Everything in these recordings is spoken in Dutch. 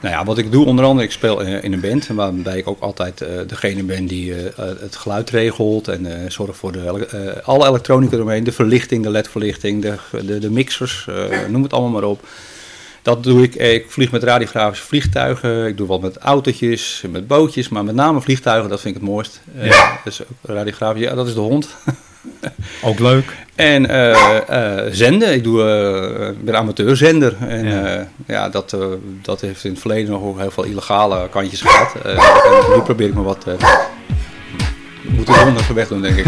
Nou ja, wat ik doe onder andere, ik speel in een band, waarbij ik ook altijd degene ben die het geluid regelt en zorgt voor alle elektronica eromheen, de verlichting, de LED-verlichting, de mixers, noem het allemaal maar op. Dat doe ik. Ik vlieg met radiografische vliegtuigen, ik doe wat met autootjes, met bootjes, maar met name vliegtuigen, dat vind ik het mooist. Dus radiografisch, ja, dat is de hond. Ook leuk. En zenden. Ik ben amateurzender. En dat heeft in het verleden nog ook heel veel illegale kantjes gehad. En nu probeer ik me wat... moet ik honderd voor weg doen, denk ik.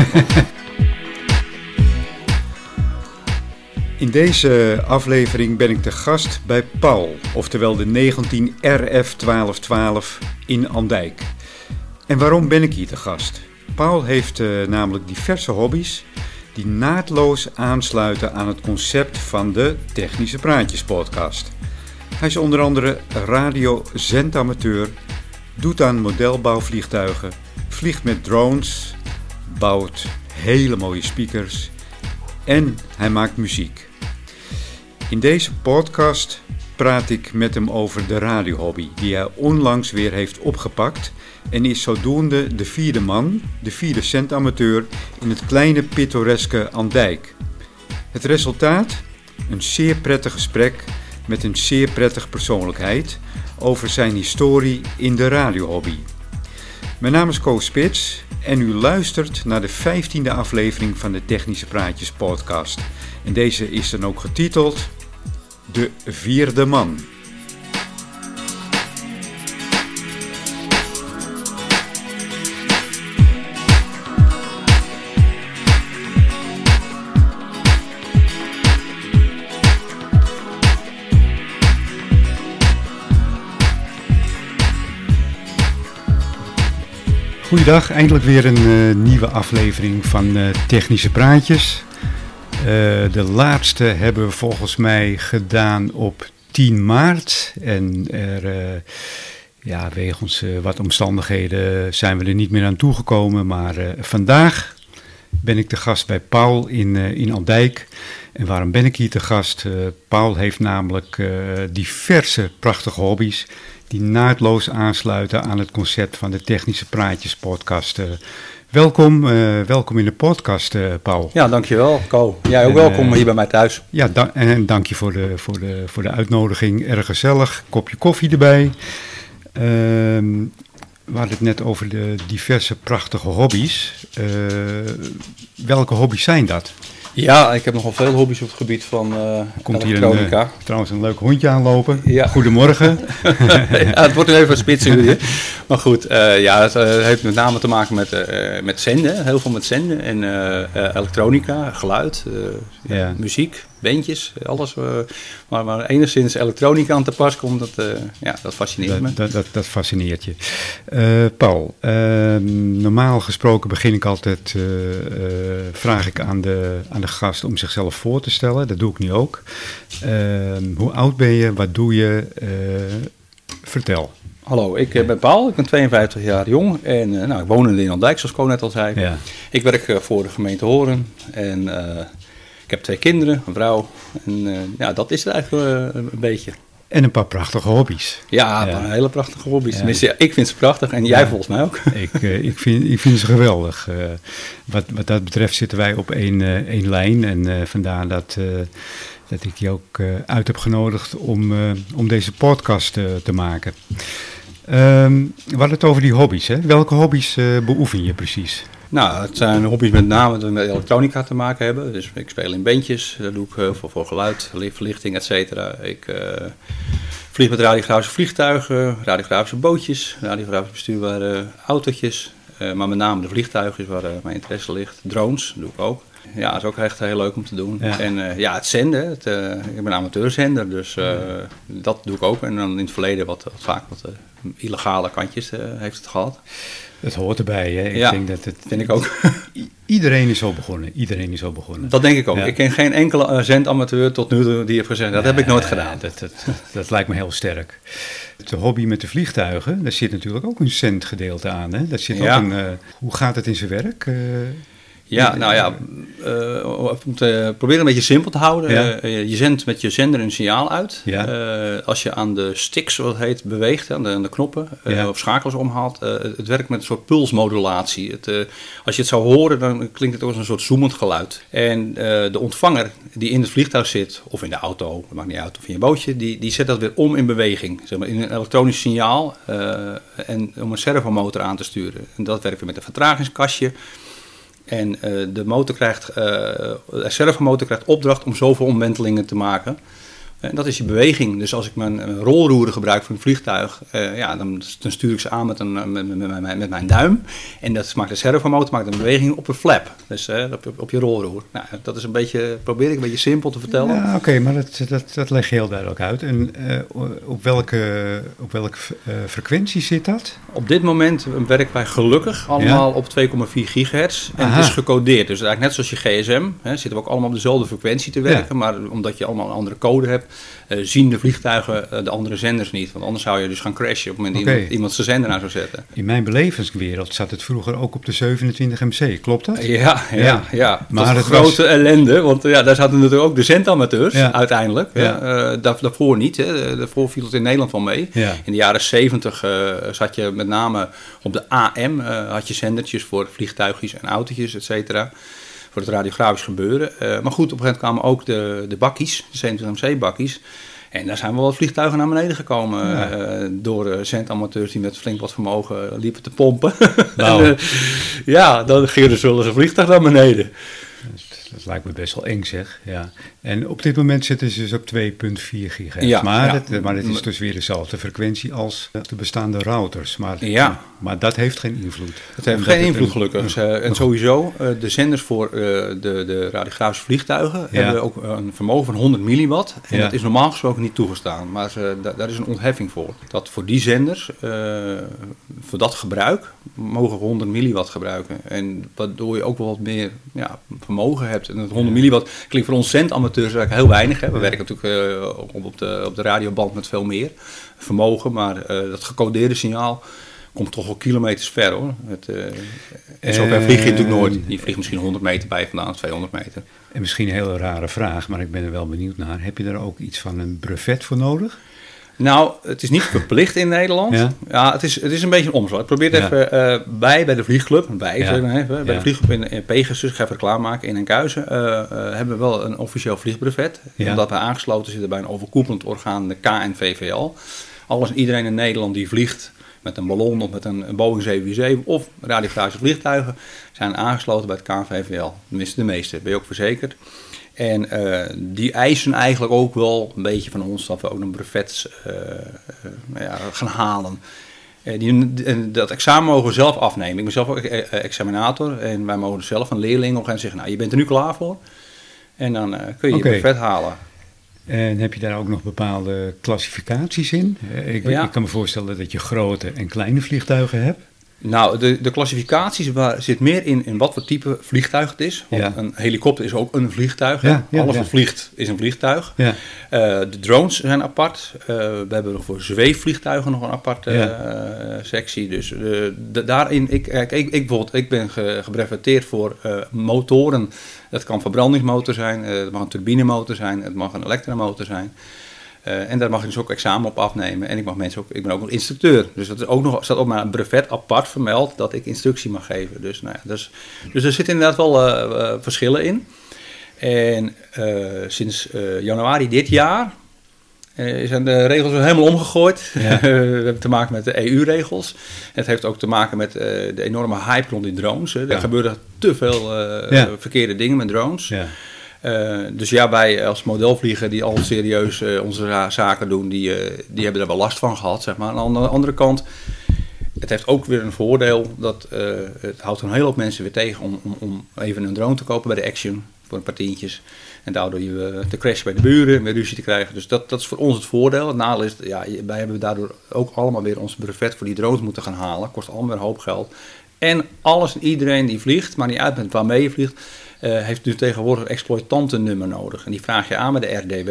In deze aflevering ben ik te gast bij Paul. Oftewel de 19 RF 1212 in Andijk. En waarom ben ik hier te gast? Paul heeft namelijk diverse hobby's die naadloos aansluiten aan het concept van de Technische Praatjes Podcast. Hij is onder andere radiozendamateur, doet aan modelbouwvliegtuigen, vliegt met drones, bouwt hele mooie speakers en hij maakt muziek. In deze podcast praat ik met hem over de radiohobby die hij onlangs weer heeft opgepakt en is zodoende de vierde man, de vierde centamateur in het kleine pittoreske Andijk. Het resultaat? Een zeer prettig gesprek met een zeer prettige persoonlijkheid over zijn historie in de radiohobby. Mijn naam is Koos Spits en u luistert naar de 15e aflevering van de Technische Praatjes podcast. En deze is dan ook getiteld De Vierde Man. Goeiedag, eindelijk weer een nieuwe aflevering van Technische Praatjes. De laatste hebben we volgens mij gedaan op 10 maart. En wegens wat omstandigheden zijn we er niet meer aan toegekomen. Maar vandaag ben ik te gast bij Paul in Andijk. En waarom ben ik hier te gast? Paul heeft namelijk diverse prachtige hobby's die naadloos aansluiten aan het concept van de Technische Praatjes podcast. Welkom in de podcast, Paul. Ja, dankjewel, Ko. Jij ook welkom hier bij mij thuis. Ja, en dank je voor de uitnodiging. Erg gezellig, kopje koffie erbij. We hadden het net over de diverse prachtige hobby's. Welke hobby's zijn dat? Ja, ik heb nogal veel hobby's op het gebied van komt elektronica. Hier trouwens een leuk hondje aanlopen. Ja. Goedemorgen. Ja, het wordt even een spitsuur. Maar goed, het heeft met name te maken met zenden. Heel veel met zenden en elektronica, geluid, muziek, bandjes, alles. Maar enigszins elektronica aan te pas komt, dat fascineert me. Dat fascineert je. Paul, normaal gesproken begin ik altijd, vraag ik aan de gast om zichzelf voor te stellen. Dat doe ik nu ook. Hoe oud ben je? Wat doe je? Vertel. Hallo, ik ben Paul. Ik ben 52 jaar jong. En ik woon in Andijk, zoals Ko net al zei. Ja. Ik werk voor de gemeente Horen. En ik heb 2 kinderen, een vrouw. En dat is het eigenlijk een beetje. En een paar prachtige hobby's. Ja, een paar hele prachtige hobby's. Ja. Tenminste, ik vind ze prachtig en jij volgens mij ook. Ik vind ze geweldig. Wat dat betreft zitten wij op één lijn. En vandaar dat ik je ook uit heb genodigd om deze podcast te maken. We hadden het over die hobby's, hè? Welke hobby's beoefen je precies? Nou, het zijn hobby's met name die met elektronica te maken hebben. Dus ik speel in bandjes, dat doe ik heel veel voor geluid, verlichting, et cetera. Ik vlieg met radiografische vliegtuigen, radiografische bootjes, radiografisch bestuurbare autootjes. Maar met name de vliegtuigen is waar mijn interesse ligt. Drones doe ik ook. Ja, dat is ook echt heel leuk om te doen. Ja. En het zenden. Ik ben amateurzender, dus dat doe ik ook. En dan in het verleden vaak illegale kantjes heeft het gehad. Dat hoort erbij, hè? Ik denk dat het... vind ik ook. Iedereen is zo begonnen. Dat denk ik ook. Ja. Ik ken geen enkele zendamateur tot nu toe die heeft gezegd, dat heb ik nooit gedaan. Dat lijkt me heel sterk. De hobby met de vliegtuigen, daar zit natuurlijk ook een zendgedeelte aan. Hè? Daar zit ook hoe gaat het in zijn werk? Ja, nou ja, om te proberen een beetje simpel te houden. Ja. Je zendt met je zender een signaal uit. Ja. Als je aan de sticks, zoals het heet, beweegt, aan de knoppen of schakels omhaalt, het werkt met een soort pulsmodulatie. Als je het zou horen, dan klinkt het ook als een soort zoemend geluid. En de ontvanger die in het vliegtuig zit, of in de auto, dat maakt niet uit, of in je bootje, die zet dat weer om in beweging. Zeg maar, in een elektronisch signaal en om een servomotor aan te sturen. En dat werkt weer met een vertragingskastje. En de servomotor krijgt opdracht om zoveel omwentelingen te maken. En dat is je beweging. Dus als ik mijn rolroeren gebruik voor een vliegtuig, dan stuur ik ze aan met mijn duim. En dat maakt de servomotor een beweging op een flap. Dus op je rolroer. Nou, dat is een beetje, probeer ik een beetje simpel te vertellen. Ja, oké, maar dat leg je heel duidelijk uit. En op welke frequentie zit dat? Op dit moment werken wij gelukkig allemaal op 2,4 gigahertz. En het is gecodeerd. Dus eigenlijk net zoals je gsm, zitten we ook allemaal op dezelfde frequentie te werken. Ja. Maar omdat je allemaal een andere code hebt, zien de vliegtuigen de andere zenders niet. Want anders zou je dus gaan crashen op het moment dat iemand zijn zender aan zou zetten. In mijn belevingswereld zat het vroeger ook op de 27 MC, klopt dat? Ja. Maar dat was een grote ellende, want daar zaten natuurlijk ook de zendamateurs uiteindelijk. Ja. Daarvoor niet, hè. Daarvoor viel het in Nederland wel mee. Ja. In de jaren 70 zat je met name op de AM, had je zendertjes voor vliegtuigjes en autootjes, et cetera, voor het radiografisch gebeuren. Maar goed, op een gegeven moment kwamen ook de bakkies, de 27MC bakkies. En daar zijn wel wat vliegtuigen naar beneden gekomen door zendamateurs die met flink wat vermogen liepen te pompen. Wow. Dan ging er zullen ze vliegtuig naar beneden. Dat lijkt me best wel eng, zeg. Ja. En op dit moment zitten ze dus op 2,4 gigahertz. Ja, maar dat is dus weer dezelfde frequentie als de bestaande routers. Maar dat heeft geen invloed. Dat heeft geen invloed, gelukkig. En sowieso, de zenders voor de radiografische vliegtuigen hebben ook een vermogen van 100 milliwatt. En dat is normaal gesproken niet toegestaan. Maar daar is een ontheffing voor. Dat voor die zenders, voor dat gebruik, mogen we 100 milliwatt gebruiken. En waardoor je ook wel wat meer vermogen hebt. En dat 100 milliwatt klinkt voor ons zendamateurs eigenlijk heel weinig. Hè. We werken natuurlijk op de radioband met veel meer vermogen. Maar dat gecodeerde signaal komt toch wel kilometers ver, hoor. En zover vlieg je natuurlijk nooit. Je vliegt misschien 100 meter bij vandaan, 200 meter. En misschien een hele rare vraag, maar ik ben er wel benieuwd naar. Heb je daar ook iets van een brevet voor nodig? Nou, het is niet verplicht in Nederland. Ja, het is een beetje een omslag. Ik probeer het even bij de vliegclub. Bij de vliegclub in Pegasus, ik ga even reclame maken, in Enkhuizen, hebben we wel een officieel vliegbrevet. Ja. Omdat wij aangesloten zitten bij een overkoepelend orgaan, de KNVVL. Alles en iedereen in Nederland die vliegt met een ballon of met een Boeing 747 of radiografische vliegtuigen zijn aangesloten bij het KNVVL. Tenminste de meeste, ben je ook verzekerd. En die eisen eigenlijk ook wel een beetje van ons dat we ook een brevet gaan halen. Dat examen mogen we zelf afnemen. Ik ben zelf ook examinator en wij mogen zelf een leerling op gaan zeggen, nou, je bent er nu klaar voor. En dan kun je je brevet halen. En heb je daar ook nog bepaalde klassificaties in? Ik kan me voorstellen dat je grote en kleine vliegtuigen hebt. Nou, de klassificaties zit meer in wat voor type vliegtuig het is. Want een helikopter is ook een vliegtuig. Alles wat vliegt is een vliegtuig. Ja. De drones zijn apart. We hebben voor zweefvliegtuigen nog een aparte sectie. Dus daarin, ik ben gebreveteerd voor motoren. Dat kan verbrandingsmotor zijn, dat mag een turbinemotor zijn, het mag een elektromotor zijn. En daar mag ik dus ook examen op afnemen. En ik ben ook nog instructeur. Dus dat is ook nog, staat op mijn brevet apart vermeld dat ik instructie mag geven. Dus, dus er zitten inderdaad wel verschillen in. En sinds januari dit jaar zijn de regels helemaal omgegooid. Ja. We hebben te maken met de EU-regels. Het heeft ook te maken met de enorme hype rond die drones. Er gebeuren te veel verkeerde dingen met drones. Ja. Dus wij als modelvlieger die al serieus onze zaken doen, die hebben daar wel last van gehad, zeg maar. Aan de andere kant, het heeft ook weer een voordeel dat het houdt een hele hoop mensen weer tegen om even een drone te kopen bij de Action voor een paar tientjes. En daardoor je te crashen bij de buren, weer ruzie te krijgen. Dus dat is voor ons het voordeel. Het nadeel is, wij hebben daardoor ook allemaal weer ons brevet voor die drones moeten gaan halen. Kost allemaal weer een hoop geld. En alles en iedereen die vliegt, maar niet uit met waarmee je vliegt, heeft nu tegenwoordig een exploitantennummer nodig. En die vraag je aan met de RDW.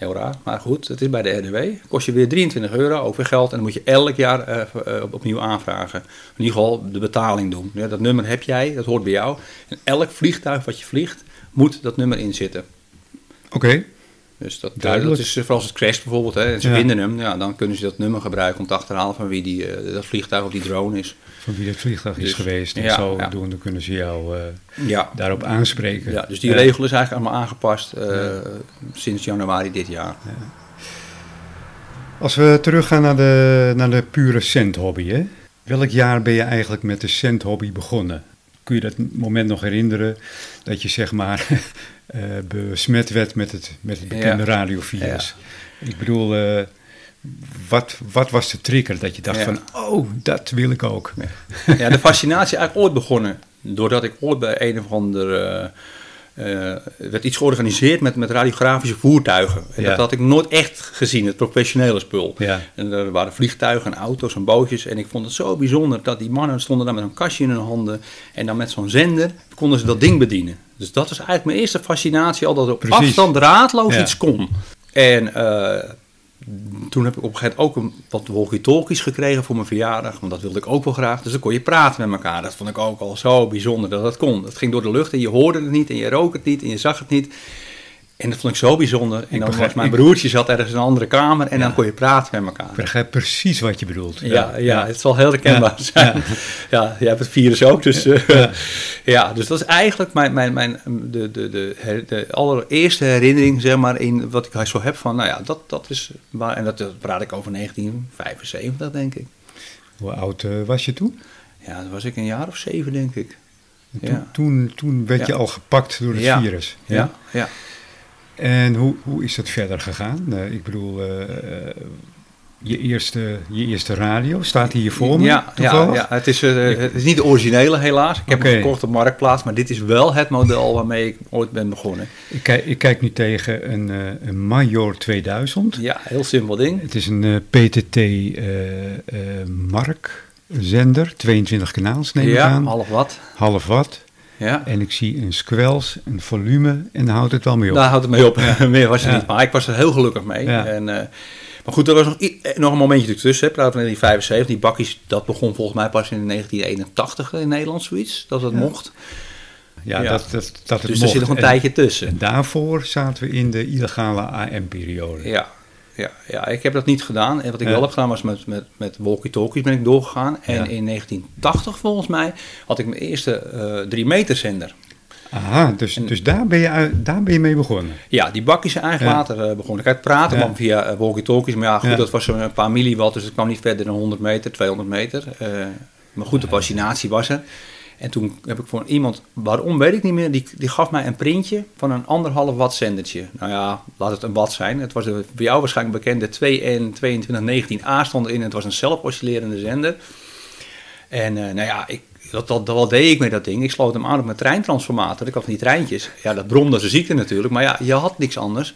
Heel raar, maar goed, het is bij de RDW. Kost je weer €23, ook weer geld. En dan moet je elk jaar opnieuw aanvragen. In ieder geval de betaling doen. Ja, dat nummer heb jij, dat hoort bij jou. En elk vliegtuig wat je vliegt, moet dat nummer inzitten. Oké. Dus dat is vooral als het crasht bijvoorbeeld. Hè, en ze vinden hem, ja, dan kunnen ze dat nummer gebruiken om te achterhalen van wie die, dat vliegtuig of die drone is. Van wie dat vliegtuig is geweest. En zodoende kunnen ze jou daarop aanspreken. Ja, dus die regel is eigenlijk allemaal aangepast sinds januari dit jaar. Ja. Als we teruggaan naar de pure cent-hobby. Hè? Welk jaar ben je eigenlijk met de cent-hobby begonnen? Kun je dat moment nog herinneren dat je zeg maar... besmet werd met het bekende radiovirus. Ja. Ik bedoel, wat was de trigger dat je dacht van, oh, dat wil ik ook. Ja. Ja, de fascinatie eigenlijk ooit begonnen. Doordat ik ooit bij een of andere... werd iets georganiseerd met radiografische voertuigen. En dat had ik nooit echt gezien, het professionele spul. Ja. En er waren vliegtuigen en auto's en bootjes. En ik vond het zo bijzonder dat die mannen stonden daar met een kastje in hun handen. En dan met zo'n zender konden ze dat ding bedienen. Dus dat is eigenlijk mijn eerste fascinatie. Al dat op afstand draadloos iets kon. En toen heb ik op een gegeven moment ook wat walkie-talkies gekregen voor mijn verjaardag. Want dat wilde ik ook wel graag. Dus dan kon je praten met elkaar. Dat vond ik ook al zo bijzonder dat dat kon. Dat ging door de lucht en je hoorde het niet en je rook het niet en je zag het niet. En dat vond ik zo bijzonder. En dan was mijn broertje zat ergens in een andere kamer en dan kon je praten met elkaar. Ik begrijp precies wat je bedoelt. Ja, het zal heel herkenbaar zijn. Ja. Ja, jij hebt het virus ook. Dus, dus dat is eigenlijk mijn allereerste herinnering, zeg maar, in wat ik zo heb van, nou ja, dat is waar. En dat praat ik over 1975, denk ik. Hoe oud was je toen? Ja, dat was ik een jaar of 7, denk ik. Toen werd je al gepakt door het virus. Ja. En hoe is dat verder gegaan? Ik bedoel, je eerste radio, staat hier voor me? Ja, het is niet de originele helaas. Ik heb hem gekocht op Marktplaats, maar dit is wel het model waarmee ik ooit ben begonnen. Ik kijk nu tegen een Major 2000. Ja, heel simpel ding. Het is een PTT Mark zender, 22 kanaals neem ik aan. Half watt. Ja. En ik zie een squels, een volume en daar houdt het wel mee op. Daar houdt het mee op. Ja. Meer was het niet, maar ik was er heel gelukkig mee. Ja. En, maar goed, er was nog een momentje ertussen. Hè. Praat van 1975, die bakjes, dat begon volgens mij pas in 1981 in Nederland zoiets, dat het mocht. Ja, dat het dus mocht. Dus er zit nog een tijdje tussen. En daarvoor zaten we in de illegale AM-periode. Ja, ik heb dat niet gedaan. En wat ik wel heb gedaan was met walkie-talkies ben ik doorgegaan. En in 1980 volgens mij had ik mijn eerste 3-meter zender. Aha, dus daar ben je mee begonnen? Ja, die bakjes zijn eigenlijk later begonnen. Kijk, praten kwam via walkie-talkies. Maar ja, goed, dat was zo'n paar milliwatt. Dus het kwam niet verder dan 100 meter, 200 meter. Maar goed, de fascinatie was er. En toen heb ik voor iemand, waarom weet ik niet meer, die gaf mij een printje van een 1,5 watt zendertje. Nou ja, laat het een watt zijn. Het was de voor jou waarschijnlijk bekende 2219A stond erin. Het was een zelfoscillerende zender. En nou ja, wat deed ik met dat ding? Ik sloot hem aan op mijn treintransformator. Ik had van die treintjes. Ja, dat bromde als een ziekte natuurlijk. Maar ja, je had niks anders.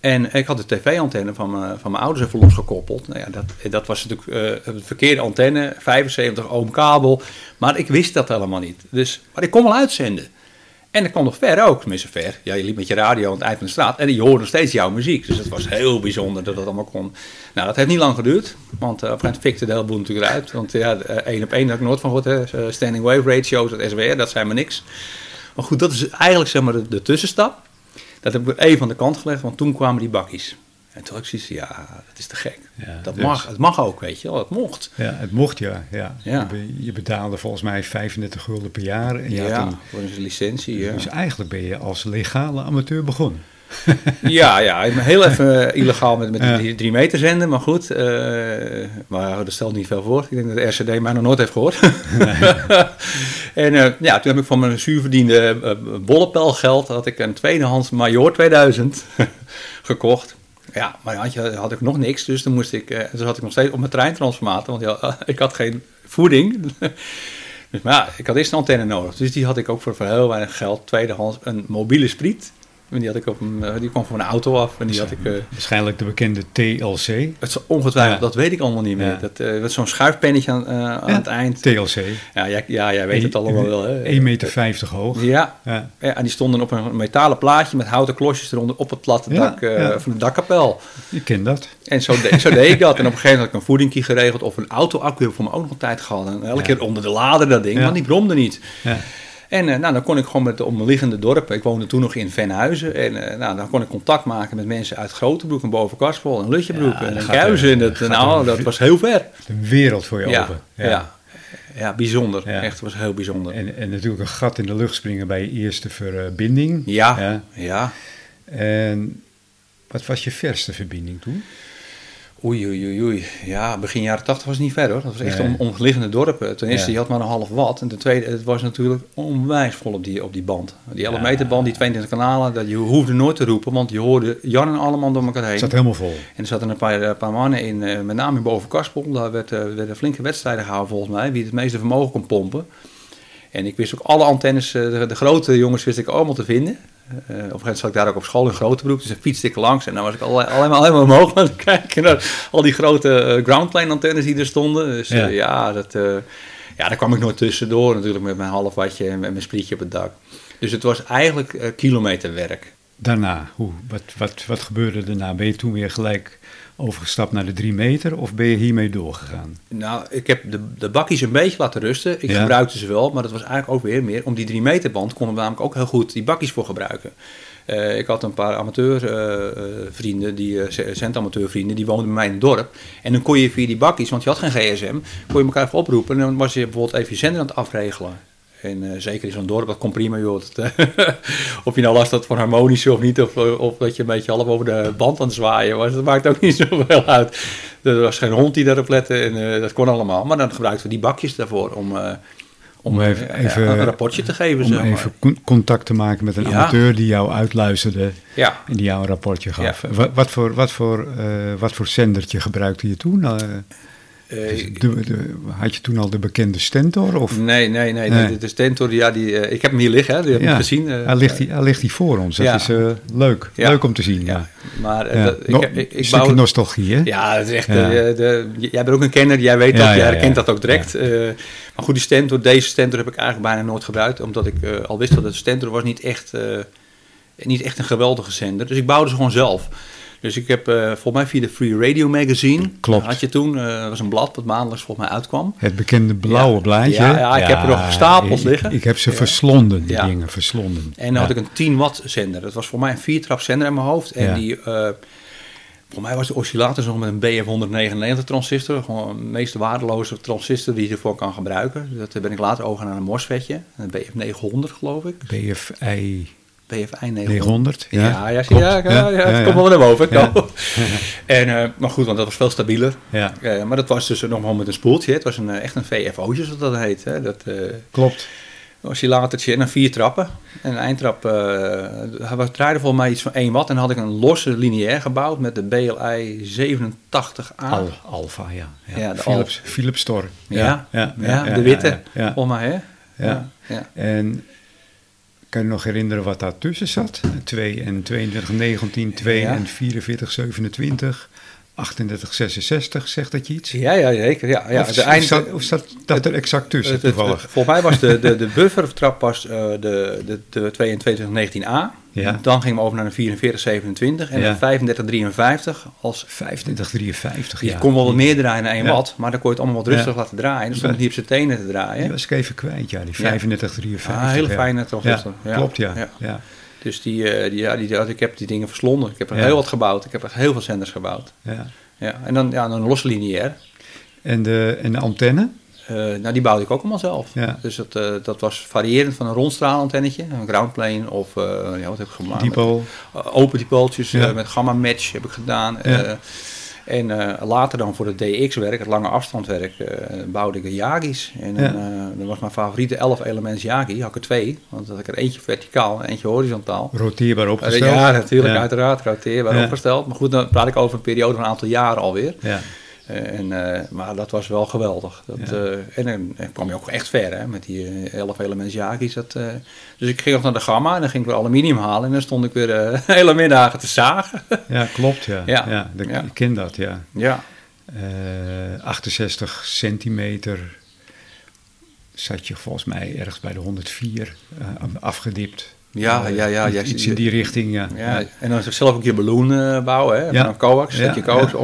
En ik had de tv-antenne van mijn ouders even losgekoppeld. Nou ja, dat was natuurlijk een verkeerde antenne, 75 ohm kabel. Maar ik wist dat helemaal niet. Dus, maar ik kon wel uitzenden. En ik kwam nog ver ook, tenminste ver. Ja, je liep met je radio aan het eind van de straat en je hoorde nog steeds jouw muziek. Dus dat was heel bijzonder dat dat allemaal kon. Nou, dat heeft niet lang geduurd, want op een gegeven moment fikte de hele boel natuurlijk eruit. Want ja, 1 op 1 had ik nooit van gehoord. Standing wave ratios, dat SWR, dat zijn maar niks. Maar goed, dat is eigenlijk zeg maar de tussenstap. Dat heb ik even aan de kant gelegd, want toen kwamen die bakkies. En toen had ik zoiets, dat is te gek. Ja, dat mag, het mag ook, weet je wel, het mocht. Ja, het mocht, ja. Je betaalde volgens mij €35 per jaar. En je had voor een licentie, Dus eigenlijk ben je als legale amateur begonnen. Ja, ik ben heel even illegaal met die 3 meter zenden, maar goed. Maar dat stelt niet veel voor. Ik denk dat de RCD mij nog nooit heeft gehoord. Nee. En toen heb ik van mijn zuurverdiende bollepelgeld had ik een tweedehands Major 2000 gekocht. Ja, maar had ik nog niks, dus dan moest ik, dus had ik nog steeds op mijn treintransformator, want ik had geen voeding. Dus, maar ik had eerst een antenne nodig, dus die had ik ook voor heel weinig geld tweedehands een mobiele spriet. En die had ik op hem, die kwam van mijn auto af en die had ik. Waarschijnlijk de bekende TLC. Het is ongetwijfeld, ja. Dat weet ik allemaal niet meer. Ja. Dat was zo'n schuifpennetje aan het eind. TLC. Ja, jij weet het allemaal wel. 1,50 meter hoog. Ja, en die stonden op een metalen plaatje met houten klosjes eronder op het platte dak van de dakkapel. Ik ken dat. En zo deed ik dat. En op een gegeven moment had ik een voedingkie geregeld of een auto-accu heb ik voor me ook nog een tijd gehad. En elke keer onder de lader dat ding, want die bromde niet. Ja. En dan kon ik gewoon met de omliggende dorpen... Ik woonde toen nog in Venhuizen. En dan kon ik contact maken met mensen uit Grotebroek... en Bovenkarspel en Lutjebroek en Kuizen. Dat was heel ver. Een wereld voor je open. Ja, bijzonder. Ja. Echt, was heel bijzonder. En natuurlijk een gat in de lucht springen bij je eerste verbinding. Ja. En wat was je verste verbinding toen? Oei. Ja, begin jaren 80 was het niet ver hoor. Dat was echt omliggende dorpen. Ten eerste, je had maar een half watt. En ten tweede, het was natuurlijk onwijs vol op die band. Die 11 meter band, die 22 kanalen, dat je hoefde nooit te roepen. Want je hoorde Jan en allemaal door elkaar heen. Het zat helemaal vol. En er zaten een paar mannen in, met name in Bovenkarspel. Daar werden flinke wedstrijden gehouden volgens mij. Wie het meeste vermogen kon pompen. En ik wist ook alle antennes, de grote jongens wist ik allemaal te vinden. Op een gegeven moment zat ik daar ook op school in Grotebroek, dus dan fietste ik langs en dan was ik helemaal omhoog aan het kijken naar al die grote groundplane antennes die er stonden. Dus daar kwam ik nooit tussendoor natuurlijk met mijn half watje en mijn sprietje op het dak. Dus het was eigenlijk kilometerwerk. Daarna, wat gebeurde daarna? Ben je toen weer gelijk overgestapt naar de 3 meter of ben je hiermee doorgegaan? Nou, ik heb de bakkies een beetje laten rusten. Ik gebruikte ze wel, maar dat was eigenlijk ook weer meer... om die 3 meter band konden we namelijk ook heel goed die bakkies voor gebruiken. Ik had een paar amateurvrienden, cent-amateurvrienden, die woonden bij mij in het dorp. En dan kon je via die bakkies, want je had geen gsm, kon je elkaar even oproepen en dan was je bijvoorbeeld even je zender aan het afregelen. En zeker in zo'n dorp, dat komt prima, joh. Of je nou last had van harmonische of niet, of dat je een beetje half over de band aan het zwaaien was, dat maakt ook niet zoveel uit. Er was geen hond die daarop lette en dat kon allemaal. Maar dan gebruikten we die bakjes daarvoor om even een rapportje te geven. Om even contact te maken met een amateur die jou uitluisterde en die jou een rapportje gaf. Ja. Wat voor zendertje gebruikte je toen? Had je toen al de bekende Stentor? Of? Nee. De Stentor, ik heb hem hier liggen, hè, die heb ik gezien. Hij ligt hier voor ons, dat is leuk. Ja. Leuk om te zien. Ja. Maar ik stukje nostalgie, hè? Ja, dat is echt, jij bent ook een kenner, jij weet dat, jij herkent dat ook direct. Ja. Maar goed, deze Stentor heb ik eigenlijk bijna nooit gebruikt, omdat ik al wist dat de Stentor was niet echt een geweldige zender. Dus ik bouwde ze gewoon zelf. Dus ik heb volgens mij via de Free Radio Magazine... Klopt. Had je toen, dat was een blad wat maandelijks volgens mij uitkwam. Het bekende blauwe blaadje. Ja, ik heb er nog gestapeld liggen. Ik heb ze verslonden, die dingen, verslonden. En dan had ik een 10 watt zender. Dat was voor mij een 4-trap zender in mijn hoofd. En die, voor mij was de oscillator nog met een BF199 transistor. Gewoon de meest waardeloze transistor die je ervoor kan gebruiken. Dat ben ik later over naar een MOSFETje. Een BF900 geloof ik. BFI 900. Het komt wel naar boven. Ja. Maar goed, want dat was veel stabieler. Ja. Maar dat was dus nog wel met een spoeltje. Het was echt een VFO'tje, zoals dat heet. Hè. Klopt. Een oscillatortje en dan 4 trappen. En een eindtrap draaide volgens mij iets van 1 watt. En dan had ik een losse lineair gebouwd met de BLI 87A. Alpha, de Philips Store. De witte, volgens mij. En... Kan je nog herinneren wat daartussen zat? 2 en 22, 19, 2 en 44, 27, 38, 66, zegt dat je iets? Ja, zeker. Ja. Of zat dat er exact tussen? Volgens mij was de buffertrap was de 22, 19a. Ja. Dan gingen we over naar een 44, 27 en een 35, 53. 35, 53, Je kon wel wat meer draaien dan 1 watt, maar dan kon je het allemaal wat rustig laten draaien. Dus stond het niet op zijn tenen te draaien. Die was ik even kwijt, die 35, 53. Ah, hele fijne transistor. Ja. Klopt, ja. Dus ik heb die dingen verslonden. Ik heb er heel wat gebouwd. Ik heb echt heel veel zenders gebouwd. Ja. En dan een los lineair. En de antenne? Die bouwde ik ook allemaal zelf. Ja. Dus dat was variërend van een rondstraalantennetje, een groundplane of wat heb ik gemaakt? Diepool. Open diepooltjes met gamma match heb ik gedaan. Ja. En later dan voor het DX-werk, het lange afstandwerk, bouwde ik de Yagi's. En dat was mijn favoriete 11-elements Yagi. Had ik er 2, want dat had ik er eentje verticaal en eentje horizontaal. Roteerbaar opgesteld. Uiteraard, roteerbaar opgesteld. Maar goed, dan praat ik over een periode van een aantal jaren alweer. Ja. Maar dat was wel geweldig. En dan kwam je ook echt ver, hè, met die 11 elements Yaki's. Dus ik ging nog naar de gamma en dan ging ik weer aluminium halen. En dan stond ik weer hele middagen te zagen. Ja, klopt. Ja. Ik ken dat, ja. Ja. 68 centimeter zat je volgens mij ergens bij de 104 afgedipt. Ja. Iets in die richting, ja. En dan zelf ook je ballon bouwen, hè. Ja. Van coax, dat je coax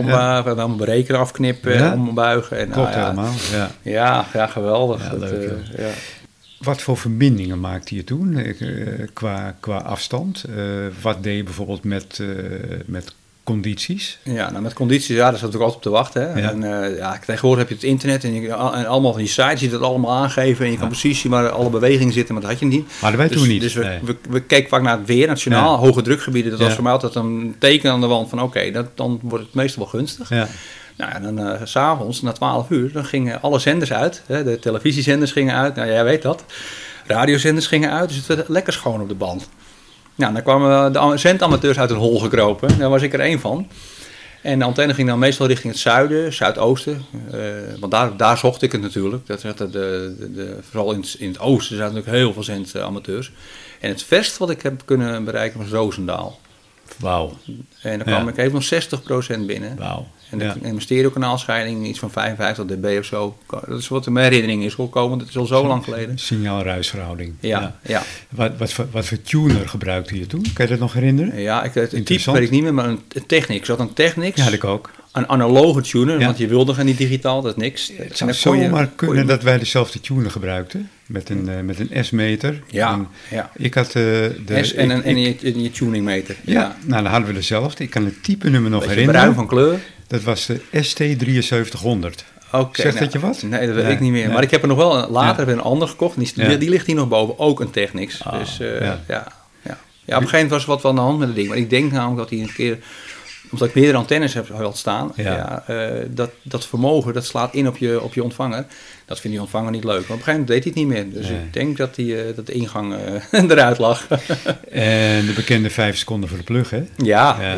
om berekenen afknippen, ombuigen. En, klopt helemaal, ja. Ja, geweldig. Ja, dat, leuk, ja. Wat voor verbindingen maakte je toen qua afstand? Wat deed je bijvoorbeeld met condities? Ja, nou, met condities, daar zat ik altijd op te wachten. Hè. Ja. En tegenwoordig heb je het internet en allemaal van die sites die dat allemaal aangeven. En je kan precies zien waar alle bewegingen zitten, maar dat had je niet. Hadden wij toen niet. Dus we keken vaak naar het weer, nationaal, hoge drukgebieden. Dat was voor mij altijd een teken aan de wand van oké, dan wordt het meestal wel gunstig. Ja. Nou ja, dan 's avonds na 12 uur, dan gingen alle zenders uit. Hè. De televisiezenders gingen uit, nou jij weet dat. Radiozenders gingen uit, dus het werd lekker schoon op de band. Nou, dan kwamen de zendamateurs uit hun hol gekropen. Daar was ik er één van. En de antenne ging dan meestal richting het zuiden, zuidoosten. Want daar zocht ik het natuurlijk. Vooral in het oosten zaten natuurlijk heel veel zendamateurs. En het verst wat ik heb kunnen bereiken was Roosendaal. Wauw. En dan kwam ik even nog 60% binnen. Wauw. En mijn stereokanaalscheiding, iets van 55 dB of zo. Dat is wat mijn herinnering is gekomen. Dat is al zo lang geleden. Signaal-ruisverhouding. Ja. Wat voor tuner gebruikte je toen? Kan je dat nog herinneren? Ja, het type weet ik niet meer, maar een Technics. Zat een Technics. Ja, had ik ook. Een analoge tuner, want je wilde gaan niet digitaal, dat is niks. Het zou zomaar kunnen dat wij dezelfde tuner gebruikten. Met een S-meter. Ja. Ik had de S en je tuningmeter. Ja, nou dan hadden we dezelfde. Ik kan het type nummer nog herinneren. Bruin van kleur. Dat was de ST-7300. Okay, zegt dat je wat? Nee, dat weet ik niet meer. Nee. Maar ik heb er nog wel later een ander gekocht. Die ligt hier nog boven. Ook een Technics. Oh, dus op een gegeven moment was er wat wel aan de hand met het ding. Maar ik denk namelijk dat hij een keer, omdat ik meerdere antennes heb gehad staan, dat vermogen, dat slaat in op je ontvanger. Dat vindt die ontvanger niet leuk. Maar op een gegeven moment deed hij het niet meer. Dus ik denk dat de ingang eruit lag. En de bekende 5 seconden voor de plug, hè? Ja,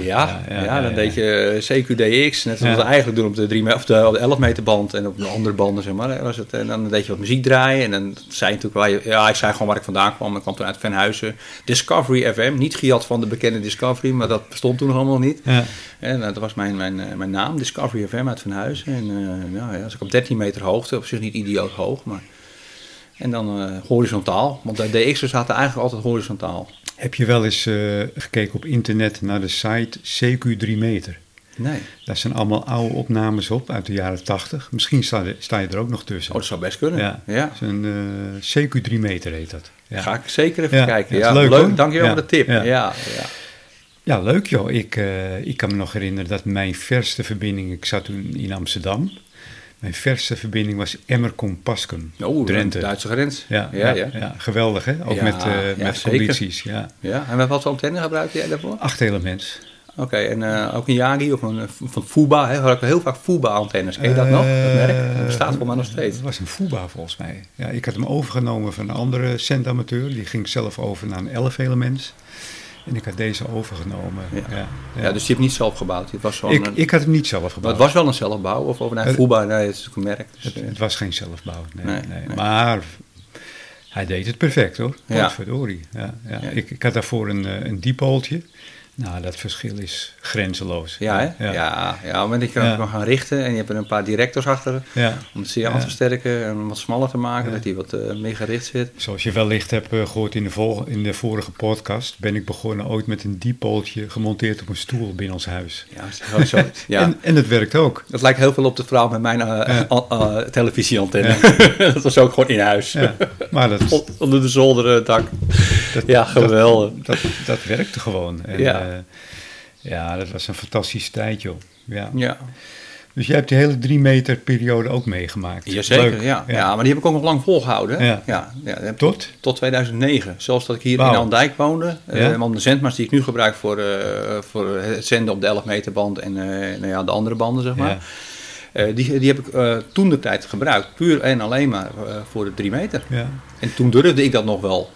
dan deed je CQDX. Net zoals we eigenlijk doen op de 11 meter band en op de andere banden, zeg maar. En dan deed je wat muziek draaien. En dan zei je natuurlijk ik zei gewoon waar ik vandaan kwam. Ik kwam toen uit Venhuizen. Discovery FM. Niet gejat van de bekende Discovery, maar dat bestond toen nog allemaal niet. Ja. En dat was mijn naam, Discovery FM uit Venhuizen. En als ik op 13 meter hoogte, op zich niet idioot hoog, maar. En dan horizontaal, want de DX'ers zaten eigenlijk altijd horizontaal. Heb je wel eens gekeken op internet naar de site CQ3 Meter? Nee. Daar zijn allemaal oude opnames op uit de jaren 80. Misschien sta je er ook nog tussen. Oh, dat zou best kunnen. Ja. Een CQ3 Meter heet dat. Ja. Ga ik zeker even kijken. Ja, leuk. Dank je wel voor de tip. Ja. Ja, leuk joh. Ik kan me nog herinneren dat mijn verste verbinding, ik zat toen in Amsterdam. Mijn verste verbinding was Emmercom-Pascum, Drenthe. Duitse grens. Ja. Geweldig hè, ook met condities. Ja. En wat voor antenne gebruikte jij daarvoor? 8 elements. Oké, en ook een Yagi of van FUBA, hè, had ik heel vaak FUBA-antennes. Ken je dat nog? Dat merk? Dat bestaat voor mij nog steeds. Dat was een FUBA volgens mij. Ja, ik had hem overgenomen van een andere zendamateur. Die ging zelf over naar een 11 elements. En ik had deze overgenomen. Ja, dus je hebt niet zelf gebouwd? Het was ik had hem niet zelf gebouwd. Maar het was wel een zelfbouw? Of FUBA, nee, dat is gemerkt. Dus, het was geen zelfbouw, nee. Maar hij deed het perfect hoor. Godverdorie. Ja. Ik had daarvoor een diepooltje. Nou, dat verschil is grenzeloos. Ja, hè? Ja, want ik kan hem gaan richten en je hebt er een paar directors achter. Ja. Om het signaal te versterken en wat smaller te maken, dat hij wat meer gericht zit. Zoals je wellicht hebt gehoord in de vorige podcast, ben ik begonnen ooit met een diepooltje gemonteerd op een stoel binnen ons huis. Ja, zo. Ja. en het werkt ook. Dat lijkt heel veel op de verhaal met mijn televisieantenne. Ja. Dat was ook gewoon in huis. Ja. Maar dat is onder de zolderdak. Ja, geweldig. Dat werkte gewoon. En, dat was een fantastische tijd, joh. Ja. Dus jij hebt die hele 3 meter periode ook meegemaakt. Jazeker, leuk. Ja. Maar die heb ik ook nog lang volgehouden. Ja. Tot 2009. Zelfs dat ik hier in Andijk woonde. Want de zendmast die ik nu gebruik voor het zenden op de 11 meter band en de andere banden, zeg maar. Ja. Die heb ik toen de tijd gebruikt. Puur en alleen maar voor de 3 meter. Ja. En toen durfde ik dat nog wel.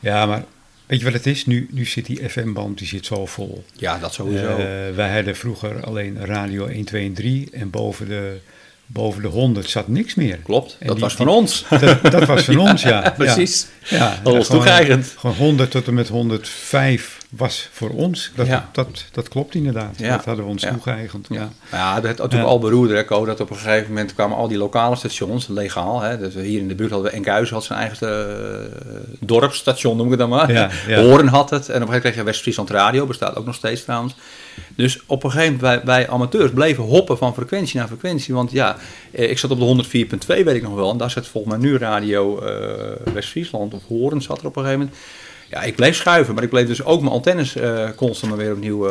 Ja, maar Weet je wat het is? Nu zit die FM-band, die zit zo vol. Ja, dat sowieso. Wij hadden vroeger alleen radio 1, 2 en 3 en boven de 100 zat niks meer. Klopt, en dat was van ons. Dat was van ons, ja. Precies, ja, dat was toegeigend. Gewoon 100 tot en met 105 was voor ons. Dat klopt inderdaad. Ja. Dat hadden we ons toegeigend. Ja, dat werd natuurlijk al beroerder, hè, Ko, dat op een gegeven moment kwamen al die lokale stations, legaal. Hè, dus hier in de buurt hadden we Enkhuizen, had zijn eigen dorpsstation, noem ik het dan maar. Ja. Hoorn had het. En op een gegeven moment kreeg je West-Friesland Radio, bestaat ook nog steeds trouwens. Dus op een gegeven moment, wij amateurs bleven hoppen van frequentie naar frequentie. Want ja, ik zat op de 104.2, weet ik nog wel. En daar zit volgens mij nu Radio West-Friesland of Hoorn zat er op een gegeven moment. Ja, ik bleef schuiven, maar ik bleef dus ook mijn antennes constant maar weer opnieuw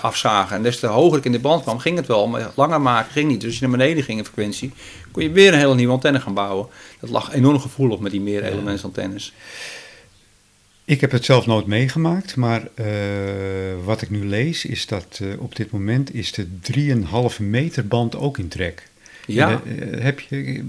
afzagen. En des te hoger ik in de band kwam, ging het wel, maar langer maken ging niet. Dus als je naar beneden ging in frequentie, kon je weer een hele nieuwe antenne gaan bouwen. Dat lag enorm gevoelig met die meer-elements-antennes. Ik heb het zelf nooit meegemaakt, maar wat ik nu lees is dat op dit moment is de 3,5 meter band ook in trek. Ja.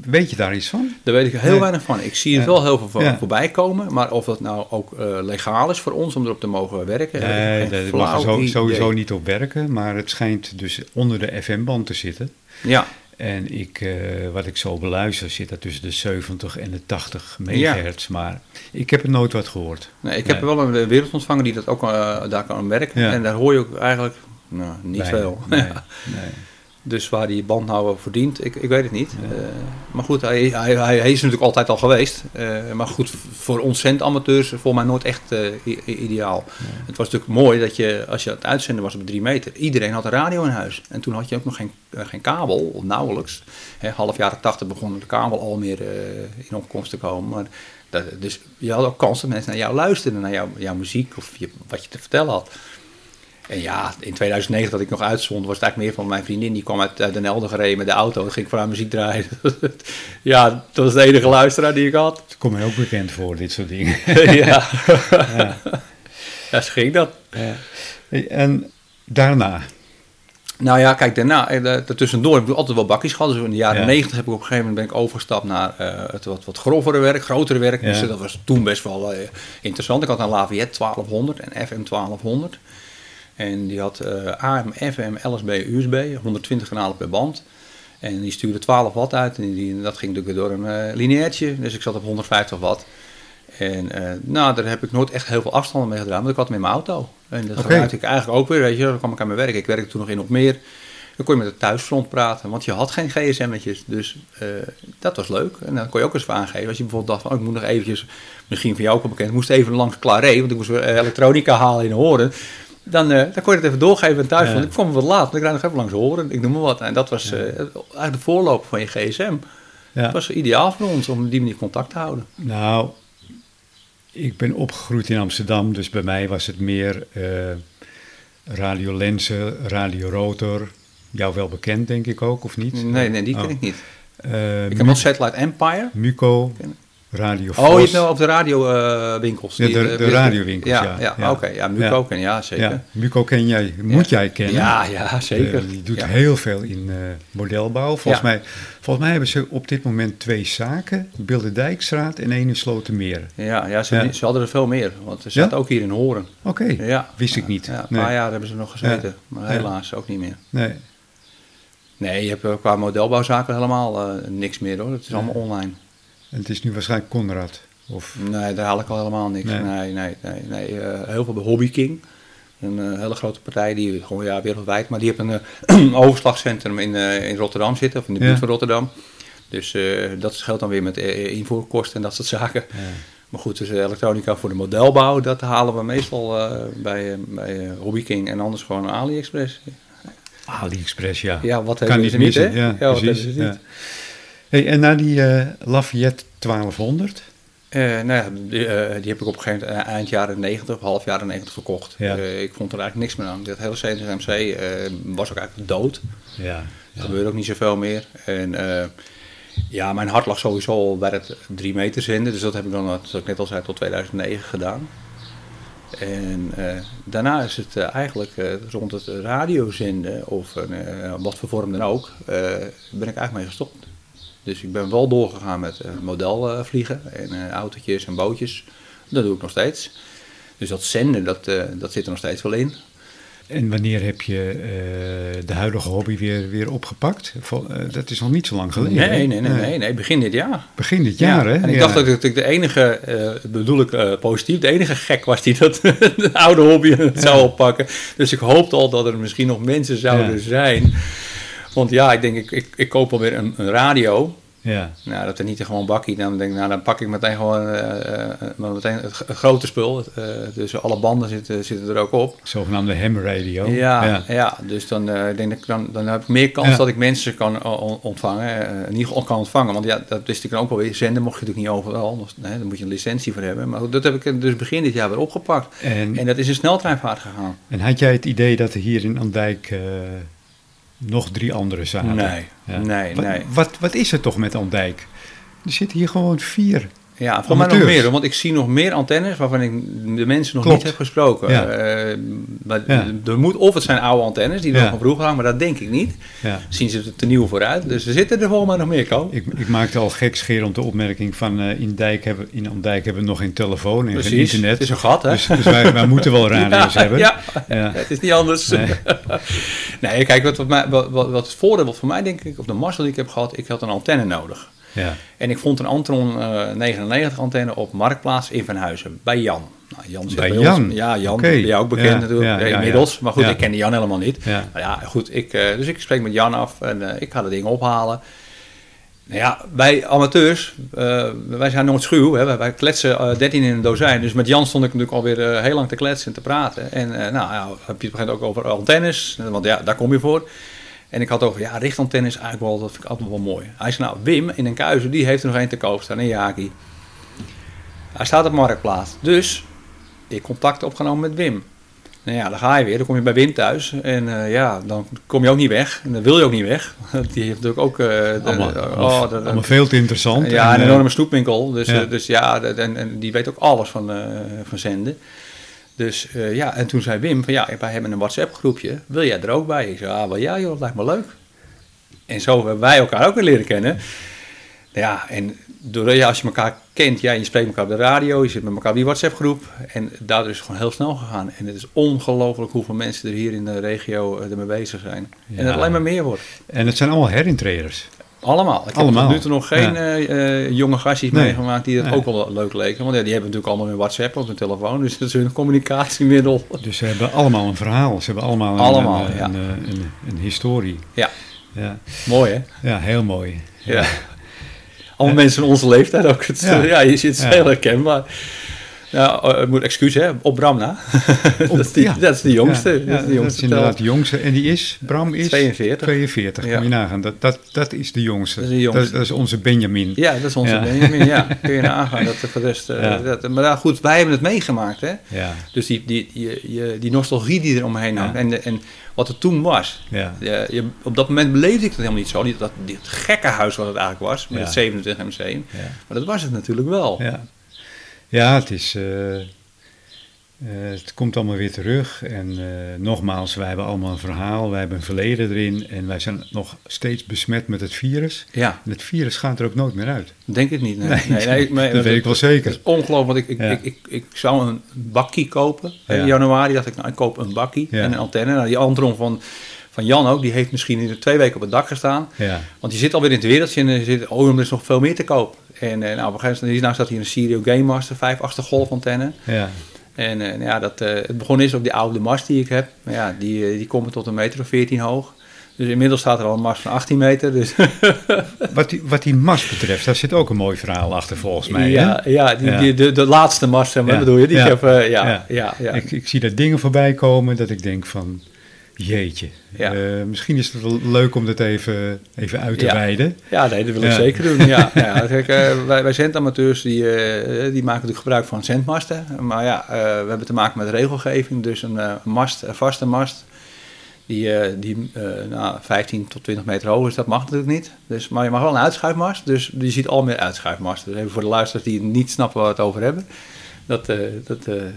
Weet je daar iets van? Daar weet ik heel weinig van. Ik zie er wel heel veel van voorbij komen. Maar of dat nou ook legaal is voor ons om erop te mogen werken. Nee, daar mag je sowieso niet op werken. Maar het schijnt dus onder de FM-band te zitten. Ja. En wat ik zo beluister, zit dat tussen de 70 en de 80 megahertz. Ja. Maar ik heb er nooit wat gehoord. Nee, ik heb wel een wereldontvanger die dat ook daar kan werken. Ja. En daar hoor je ook eigenlijk niet veel. Nee. Dus waar die band nou verdient, ik weet het niet. Ja. Maar goed, hij is natuurlijk altijd al geweest. Maar goed, voor ons zendamateurs voor mij nooit echt ideaal. Ja. Het was natuurlijk mooi dat je, als je aan het uitzenden was op 3 meter, iedereen had een radio in huis. En toen had je ook nog geen kabel, of nauwelijks. Half jaren 80 begon de kabel al meer in opkomst te komen. Maar dus je had ook kans dat mensen naar jou luisterden, naar jouw muziek of wat je te vertellen had. En ja, in 2009 dat ik nog uitzond, was het eigenlijk meer van mijn vriendin. Die kwam uit Den Helder gereden met de auto. Dan ging ik voor haar muziek draaien. Ja, dat was de enige luisteraar die ik had. Het komt mij ook bekend voor, dit soort dingen. Ja, zo ging dat. Ja. En daarna? Nou ja, kijk, daarna, daartussendoor, ik heb altijd wel bakjes gehad. Dus in de jaren 90 heb ik op een gegeven moment overgestapt naar het wat grovere werk, grotere werk. Ja. Dus dat was toen best wel interessant. Ik had een Lafayette 1200 en FM 1200. En die had AM, FM, LSB, USB, 120 kanalen per band. En die stuurde 12 watt uit en dat ging natuurlijk door een lineairtje. Dus ik zat op 150 watt. En daar heb ik nooit echt heel veel afstanden mee gedaan, want ik had hem in mijn auto. En dat gebruikte ik eigenlijk ook weer, weet je, dan kwam ik aan mijn werk. Ik werkte toen nog in Opmeer. Dan kon je met het thuisfront praten, want je had geen gsm'tjes. Dus dat was leuk. En dan kon je ook eens aangeven. Als je bijvoorbeeld dacht van, ik moet nog eventjes, misschien van jou ook wel bekend, ik moest even langs Claré, want ik moest weer elektronica halen in Hoorn. Dan kon je het even doorgeven en thuis. Want ik kwam wat laat, want ik rijd nog even langs Hoorn. Ik noem maar wat. En dat was eigenlijk de voorloper van je gsm. Ja. Dat was ideaal voor ons om op die manier contact te houden. Nou, ik ben opgegroeid in Amsterdam. Dus bij mij was het meer radiolensen, radiorotor. Jou wel bekend, denk ik ook, of niet? Nee, die ken ik niet. Ik heb nog Satellite Empire. Muco. Radio Frost. Oh, je hebt nou op de radiowinkels. De radiowinkels, ja. Oké. Ja, Muco ken jij, zeker. Ja, Muco ken jij, moet jij kennen. Ja, zeker. Die doet heel veel in modelbouw. Volgens mij hebben ze op dit moment 2 zaken. Bilderdijkstraat en 1 in Slotermeer. Ze hadden er veel meer. Want ze zaten ook hier in Hoorn. Oké, wist ik niet. Ja, een paar jaar hebben ze nog gezeten. Maar helaas ook niet meer. Nee, je hebt qua modelbouwzaken helemaal niks meer, hoor. Het is allemaal online. En het is nu waarschijnlijk Conrad? Of? Nee, daar haal ik al helemaal niks. Nee. Heel veel bij Hobbyking. Een hele grote partij, die gewoon wereldwijd. Maar die heeft een overslagcentrum in Rotterdam zitten, of in de buurt van Rotterdam. Dus dat scheelt dan weer met invoerkosten en dat soort zaken. Ja. Maar goed, dus elektronica voor de modelbouw, dat halen we meestal bij Hobbyking en anders gewoon AliExpress. AliExpress. Ja, wat kan hebben we niet, hè? Ja, wat hebben ze niet. Hey, en na die Lafayette 1200? Die heb ik op een gegeven moment eind jaren 90, half jaren 90 verkocht. Ja. Ik vond er eigenlijk niks meer aan. Dat hele CNMC was ook eigenlijk dood. Er gebeurde ook niet zoveel meer. En mijn hart lag sowieso al bij het 3 meter zenden. Dus dat heb ik dan, zoals ik net al zei, tot 2009 gedaan. En daarna is het eigenlijk rond het radiozenden of wat voor vorm dan ook, ben ik eigenlijk mee gestopt. Dus ik ben wel doorgegaan met modelvliegen en autootjes en bootjes. Dat doe ik nog steeds. Dus dat zenden, dat zit er nog steeds wel in. En wanneer heb je de huidige hobby weer opgepakt? Dat is nog niet zo lang geleden. Nee, begin dit jaar. Begin dit jaar, ja. En ik dacht dat ik de enige, positief, de enige gek was die dat de oude hobby zou oppakken. Dus ik hoopte al dat er misschien nog mensen zouden zijn. Want ja, ik denk, ik koop alweer een radio. Ja. Nou, dat er niet een gewoon bakkie. Dan denk ik, dan pak ik meteen gewoon het grote spul. Dus alle banden zitten er ook op. Zogenaamde ham radio. Ja, dus dan heb ik meer kans dat ik mensen kan ontvangen. In ieder geval kan ontvangen. Want ja, dat wist ik dan ook wel weer. Zenden mocht je natuurlijk niet overal. Anders, daar moet je een licentie voor hebben. Maar dat heb ik dus begin dit jaar weer opgepakt. En dat is een sneltreinvaart gegaan. En had jij het idee dat er hier in Andijk... nog 3 andere zaten. Nee. Wat is er toch met Andijk? Er zitten hier gewoon 4. Ja, voor mij nog meer. Want ik zie nog meer antennes waarvan ik de mensen nog niet heb gesproken. Ja. Er moet, of het zijn oude antennes die nog van vroeger hangen, maar dat denk ik niet. Ja. Zien ze er te nieuw vooruit. Dus er zitten er volgens mij nog meer, Ko. Ik maakte al gekscherend de opmerking van in Andijk hebben we nog geen telefoon en precies, geen internet. Het is een gat, hè? Dus wij moeten wel radio's hebben. Ja, het is niet anders. Nee, nee, kijk, wat het voordeel voor mij denk ik, of de mazzel die ik heb gehad, ik had een antenne nodig. Ja. En ik vond een Antron 99 antenne op Marktplaats in Van Huizen, bij Jan. Nou, Jan zit bij ons. Jan? Ja, Jan, okay. Ben jij ook bekend natuurlijk, inmiddels. Maar goed, ik kende Jan helemaal niet. Ja. Maar ja, goed, dus ik spreek met Jan af en ik ga de dingen ophalen. Nou ja, wij amateurs, wij zijn nooit schuw. Hè? Wij kletsen 13 in een dozijn. Dus met Jan stond ik natuurlijk alweer heel lang te kletsen en te praten. En nou, heb je het begint ook over antennes, want ja, daar kom je voor. En ik had over, richtantennes eigenlijk wel, dat vind ik altijd wel mooi. Hij zei, nou, Wim in een Kuizen, die heeft er nog 1 te koop staan in Jaki. Hij staat op Marktplaats. Dus, ik contact opgenomen met Wim. Nou ja, dan ga je weer, dan kom je bij Wim thuis. En dan kom je ook niet weg. En dan wil je ook niet weg. Die heeft natuurlijk ook... allemaal veel te interessant. Ja, en een enorme snoepwinkel. Dus die weet ook alles van zenden. Dus en toen zei Wim van wij hebben een WhatsApp-groepje, wil jij er ook bij? Ik zei, wel ja joh, dat lijkt me leuk. En zo hebben wij elkaar ook weer leren kennen. Ja, en als je elkaar kent, je spreekt elkaar op de radio, je zit met elkaar op die WhatsApp-groep. En daardoor is het gewoon heel snel gegaan. En het is ongelooflijk hoeveel mensen er hier in de regio ermee bezig zijn. Ja. En dat alleen maar meer wordt. En het zijn allemaal herintraders. Allemaal. Ik heb tot nu toe nog geen jonge gastjes meegemaakt die dat ook wel leuk leken. Want die hebben natuurlijk allemaal hun WhatsApp op hun telefoon. Dus dat is hun communicatiemiddel. Dus ze hebben allemaal een verhaal. Ze hebben allemaal een historie. Ja. Mooi, hè? Ja, heel mooi. Ja. Allemaal mensen in onze leeftijd ook. Je ziet het heel herkenbaar. Nou, ik moet excuus, hè, op Bram na. Dat is de jongste. Dat is inderdaad de jongste. En die is, Bram is... 42. Kan je nagaan. Dat is de jongste. Dat is onze Benjamin. Ja, dat is onze Benjamin, kun je nagaan. Maar goed, wij hebben het meegemaakt, hè. Ja. Dus die nostalgie die er omheen hangt. En wat het toen was. Ja. Op dat moment beleefde ik dat helemaal niet zo. Dat gekke huis wat het eigenlijk was, met het 27 MC. Ja. Maar dat was het natuurlijk wel. Ja. Ja, het is... het komt allemaal weer terug. En nogmaals, wij hebben allemaal een verhaal. Wij hebben een verleden erin. En wij zijn nog steeds besmet met het virus. Ja. En het virus gaat er ook nooit meer uit. Denk ik niet. Nee, dat weet ik wel zeker. Het is ongelooflijk. Want ik zou een bakkie kopen. In januari dacht ik, ik koop een bakkie en een antenne. Nou, die Antron van Jan ook, die heeft misschien in de 2 weken op het dak gestaan. Ja. Want die zit alweer in het wereldje en er is nog veel meer te koop. En op een gegeven moment staat hier een Sirio Gamemaster, 5/8 golfantenne. Ja. En het begon is op die oude mast die ik heb. Maar ja, die komt tot 1,14 meter hoog. Dus inmiddels staat er al een mast van 18 meter. Dus. Wat die mast betreft, daar zit ook een mooi verhaal achter volgens mij. Ja, hè? De laatste mast, bedoel je? Ik zie daar dingen voorbij komen dat ik denk van... Jeetje, misschien is het wel leuk om dat even uit te wijden. Ja, nee, dat wil ik zeker doen. Kijk, wij zendamateurs die maken natuurlijk gebruik van zendmasten. Maar we hebben te maken met regelgeving. Dus een vaste mast, die 15 tot 20 meter hoog is, dat mag natuurlijk niet. Dus, maar je mag wel een uitschuifmast, dus je ziet al meer uitschuifmasten. Dus even voor de luisteraars die niet snappen waar we het over hebben.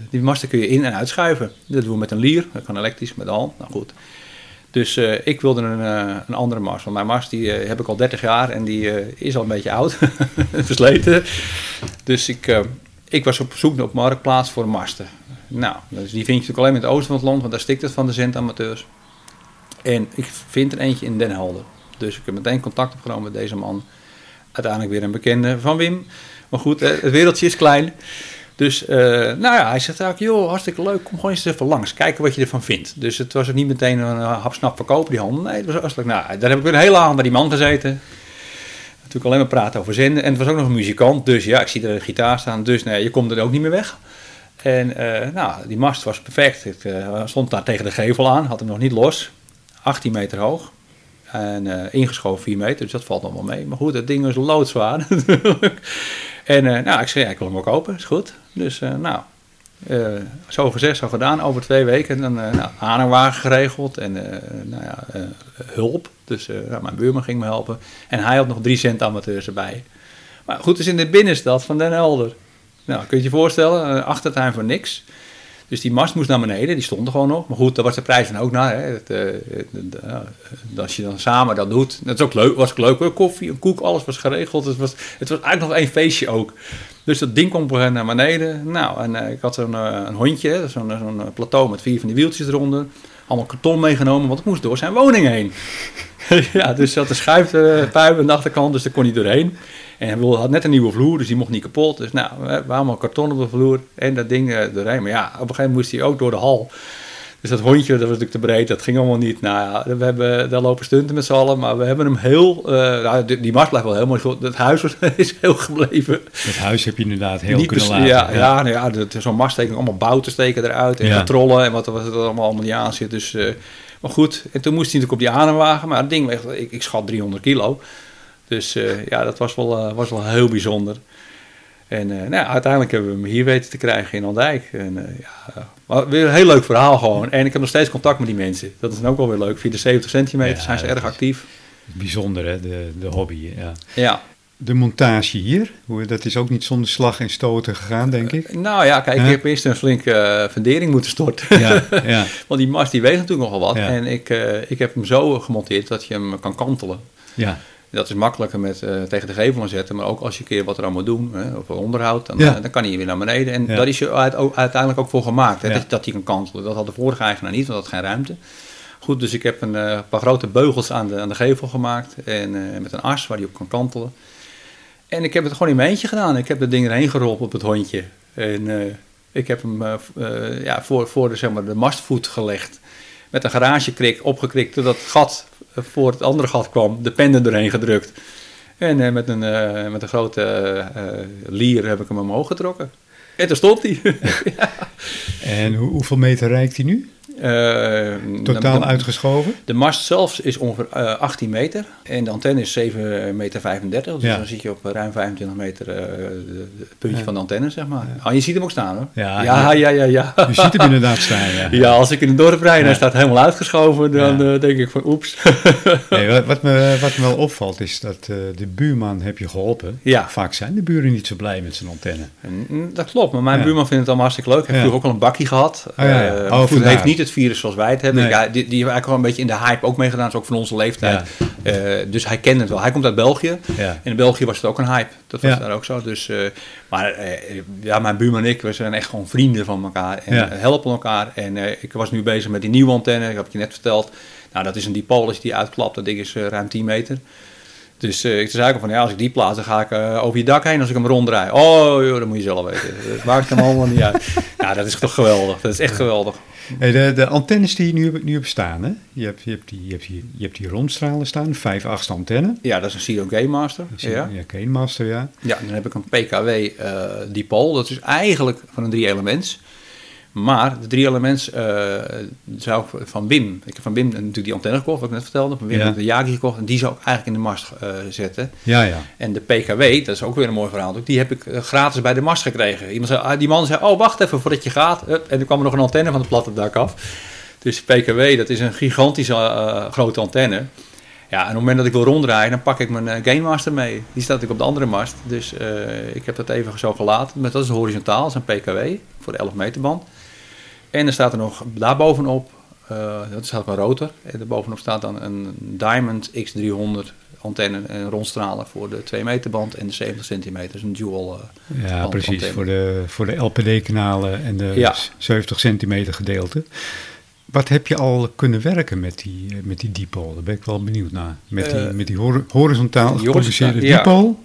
Die masten kun je in- en uitschuiven. Dat doen we met een lier. Dat kan elektrisch, met de hand. Nou goed. Dus ik wilde een andere mast. Want mijn mast die heb ik al 30 jaar. En die is al een beetje oud. Versleten. Dus ik was op zoek op Marktplaats voor masten. Nou, dus die vind je natuurlijk alleen in het oosten van het land, want daar stikt het van de zendamateurs. En ik vind er eentje in Den Helder. Dus ik heb meteen contact opgenomen met deze man. Uiteindelijk weer een bekende van Wim. Maar goed, het wereldje is klein. Dus nou ja, hij zegt eigenlijk, joh, hartstikke leuk, kom gewoon eens even langs, kijken wat je ervan vindt. Dus het was ook niet meteen een hapsnap verkopen, die handel. Nee, het was hartstikke, nou, daar heb ik weer een hele avond bij die man gezeten. Natuurlijk alleen maar praten over zenden. En het was ook nog een muzikant, dus ja, ik zie er een gitaar staan, dus nee, je komt er ook niet meer weg. En nou, die mast was perfect. Ik stond daar tegen de gevel aan, had hem nog niet los. 18 meter hoog. En ingeschoven 4 meter, dus dat valt nog wel mee. Maar goed, dat ding was loodzwaar. En nou, ik zei, ja, ik wil hem ook open, is goed. Dus nou, zo gezegd, zo gedaan, over 2 weken. En dan nou, aanhangwagen geregeld en nou ja, hulp. Dus nou, mijn buurman ging me helpen. En hij had nog 3 cent amateurs erbij. Maar goed, het is dus in de binnenstad van Den Helder. Nou, kun je je voorstellen, een achtertuin voor niks. Dus die mast moest naar beneden, die stond er gewoon nog. Maar goed, daar was de prijs dan ook naar. Hè. Als je dan samen dat doet, dat is ook leuk, was ook leuk hoor. Koffie, een koek, alles was geregeld. Het was eigenlijk nog één feestje ook. Dus dat ding kwam naar beneden. Nou, en ik had een hondje, zo'n plateau met 4 van die wieltjes eronder. Allemaal karton meegenomen, want het moest door zijn woning heen. Ja, dus zat een schuifpijp aan de achterkant, dus daar kon hij doorheen. En hij had net een nieuwe vloer, dus die mocht niet kapot. Dus nou, we waren allemaal karton op de vloer en dat ding doorheen. Maar ja, op een gegeven moment moest hij ook door de hal. Dus dat hondje, dat was natuurlijk te breed, dat ging allemaal niet. Nou ja, we hebben daar lopen stunten met z'n allen, maar we hebben hem heel... die mast blijft wel heel mooi, het huis is heel gebleven. Het huis heb je inderdaad heel kunnen laten. Ja, ja. Ja, nou ja, zo'n mast steken, allemaal bouten steken eruit en patrollen en wat er allemaal niet aan zit. Dus, maar goed, en toen moest hij natuurlijk op die ademwagen, maar het ding weegt, ik schat 300 kilo. Dus ja, dat was wel heel bijzonder. En nou, uiteindelijk hebben we hem hier weten te krijgen in Andijk. En, ja, maar weer een heel leuk verhaal gewoon. En ik heb nog steeds contact met die mensen. Dat is dan ook wel weer leuk. Via de 70 centimeter zijn ze erg actief. Bijzonder hè, de hobby. Ja. Ja. De montage hier, dat is ook niet zonder slag en stoten gegaan, denk ik. Nou ja, kijk, ik heb eerst een flinke fundering moeten storten. Ja, ja. Want die mast die weegt natuurlijk nogal wat. Ja. En ik heb hem zo gemonteerd dat je hem kan kantelen. Ja. Dat is makkelijker met tegen de gevel aan zetten. Maar ook als je een keer wat er aan moet doen, hè, of onderhoud, dan kan hij weer naar beneden. En dat is je uiteindelijk ook voor gemaakt, hè, dat hij kan kantelen. Dat had de vorige eigenaar niet, want dat had geen ruimte. Goed, dus ik heb een paar grote beugels aan de gevel gemaakt. En met een as waar hij op kan kantelen. En ik heb het gewoon in mijn eentje gedaan. Ik heb dat ding erheen gerold op het hondje. En ik heb hem voor de, zeg maar, de mastvoet gelegd. Met een garagekrik opgekrikt, doordat het gat voor het andere gat kwam, de pen doorheen gedrukt. En met een grote lier heb ik hem omhoog getrokken. En toen stopt hij. Ja. En hoeveel meter reikt hij nu? Totaal uitgeschoven? De mast zelf is ongeveer 18 meter. En de antenne is 7,35 meter. Dus dan zit je op ruim 25 meter het puntje van de antenne, zeg maar. Ja. Oh, je ziet hem ook staan, hoor. Ja. Je ziet hem inderdaad staan, ja. Ja, als ik in het dorp rijd en hij staat helemaal uitgeschoven, dan denk ik van oeps. Nee, wat me wel opvalt is dat de buurman heb je geholpen. Ja. Vaak zijn de buren niet zo blij met zijn antenne. Dat klopt, maar mijn buurman vindt het allemaal hartstikke leuk. Hij heeft vroeger ook al een bakkie gehad. Hij heeft niet het virus zoals wij het hebben. Nee. Ja, die hebben eigenlijk wel een beetje in de hype ook meegedaan. Dat is ook van onze leeftijd. Ja. Dus hij kende het wel. Hij komt uit België. Ja. In België was het ook een hype. Dat was daar ook zo. Dus, mijn buurman en ik, we zijn echt gewoon vrienden van elkaar. En helpen elkaar. En ik was nu bezig met die nieuwe antenne. Ik heb het je net verteld. Nou, dat is een dipole als je die uitklapt. Dat ding is ruim 10 meter. Dus ik zei eigenlijk van, als ik die plaats, dan ga ik over je dak heen als ik hem ronddraai. Oh, joh, dat moet je zelf weten. Dat maakt hem allemaal niet uit. Nou, dat is toch geweldig. Dat is echt geweldig. Hey, de antennes die nu op staan, hè? Je hebt die rondstralen staan, 5/8 antenne. Ja, dat is een Sirio Gamemaster. Ja. Ja, dan heb ik een PKW dipole. Dat is eigenlijk van een 3-elements. Maar de 3-elements zou van Wim... Ik heb van Wim natuurlijk die antenne gekocht, wat ik net vertelde. Van Wim heb ik de Yaesu gekocht en die zou ik eigenlijk in de mast zetten. Ja. En de PKW, dat is ook weer een mooi verhaal. Die heb ik gratis bij de mast gekregen. Die man zei, oh wacht even voordat je gaat. En er kwam er nog een antenne van het platte dak af. Dus PKW, dat is een gigantische grote antenne. Ja, en op het moment dat ik wil ronddraaien, dan pak ik mijn Gamemaster mee. Die staat natuurlijk op de andere mast. Dus ik heb dat even zo gelaten. Maar dat is horizontaal, dat is een PKW voor de 11 meter band. En er staat er nog daarbovenop, dat staat een rotor. En daarbovenop staat dan een Diamond X300 antenne en rondstralen voor de 2 meter band en de 70 centimeter. Dus een dual ja, precies, antenne. Voor de LPD-kanalen en de 70 centimeter gedeelte. Wat heb je al kunnen werken met die dipole? Daar ben ik wel benieuwd naar. Met die horizontaal geproduceerde dipole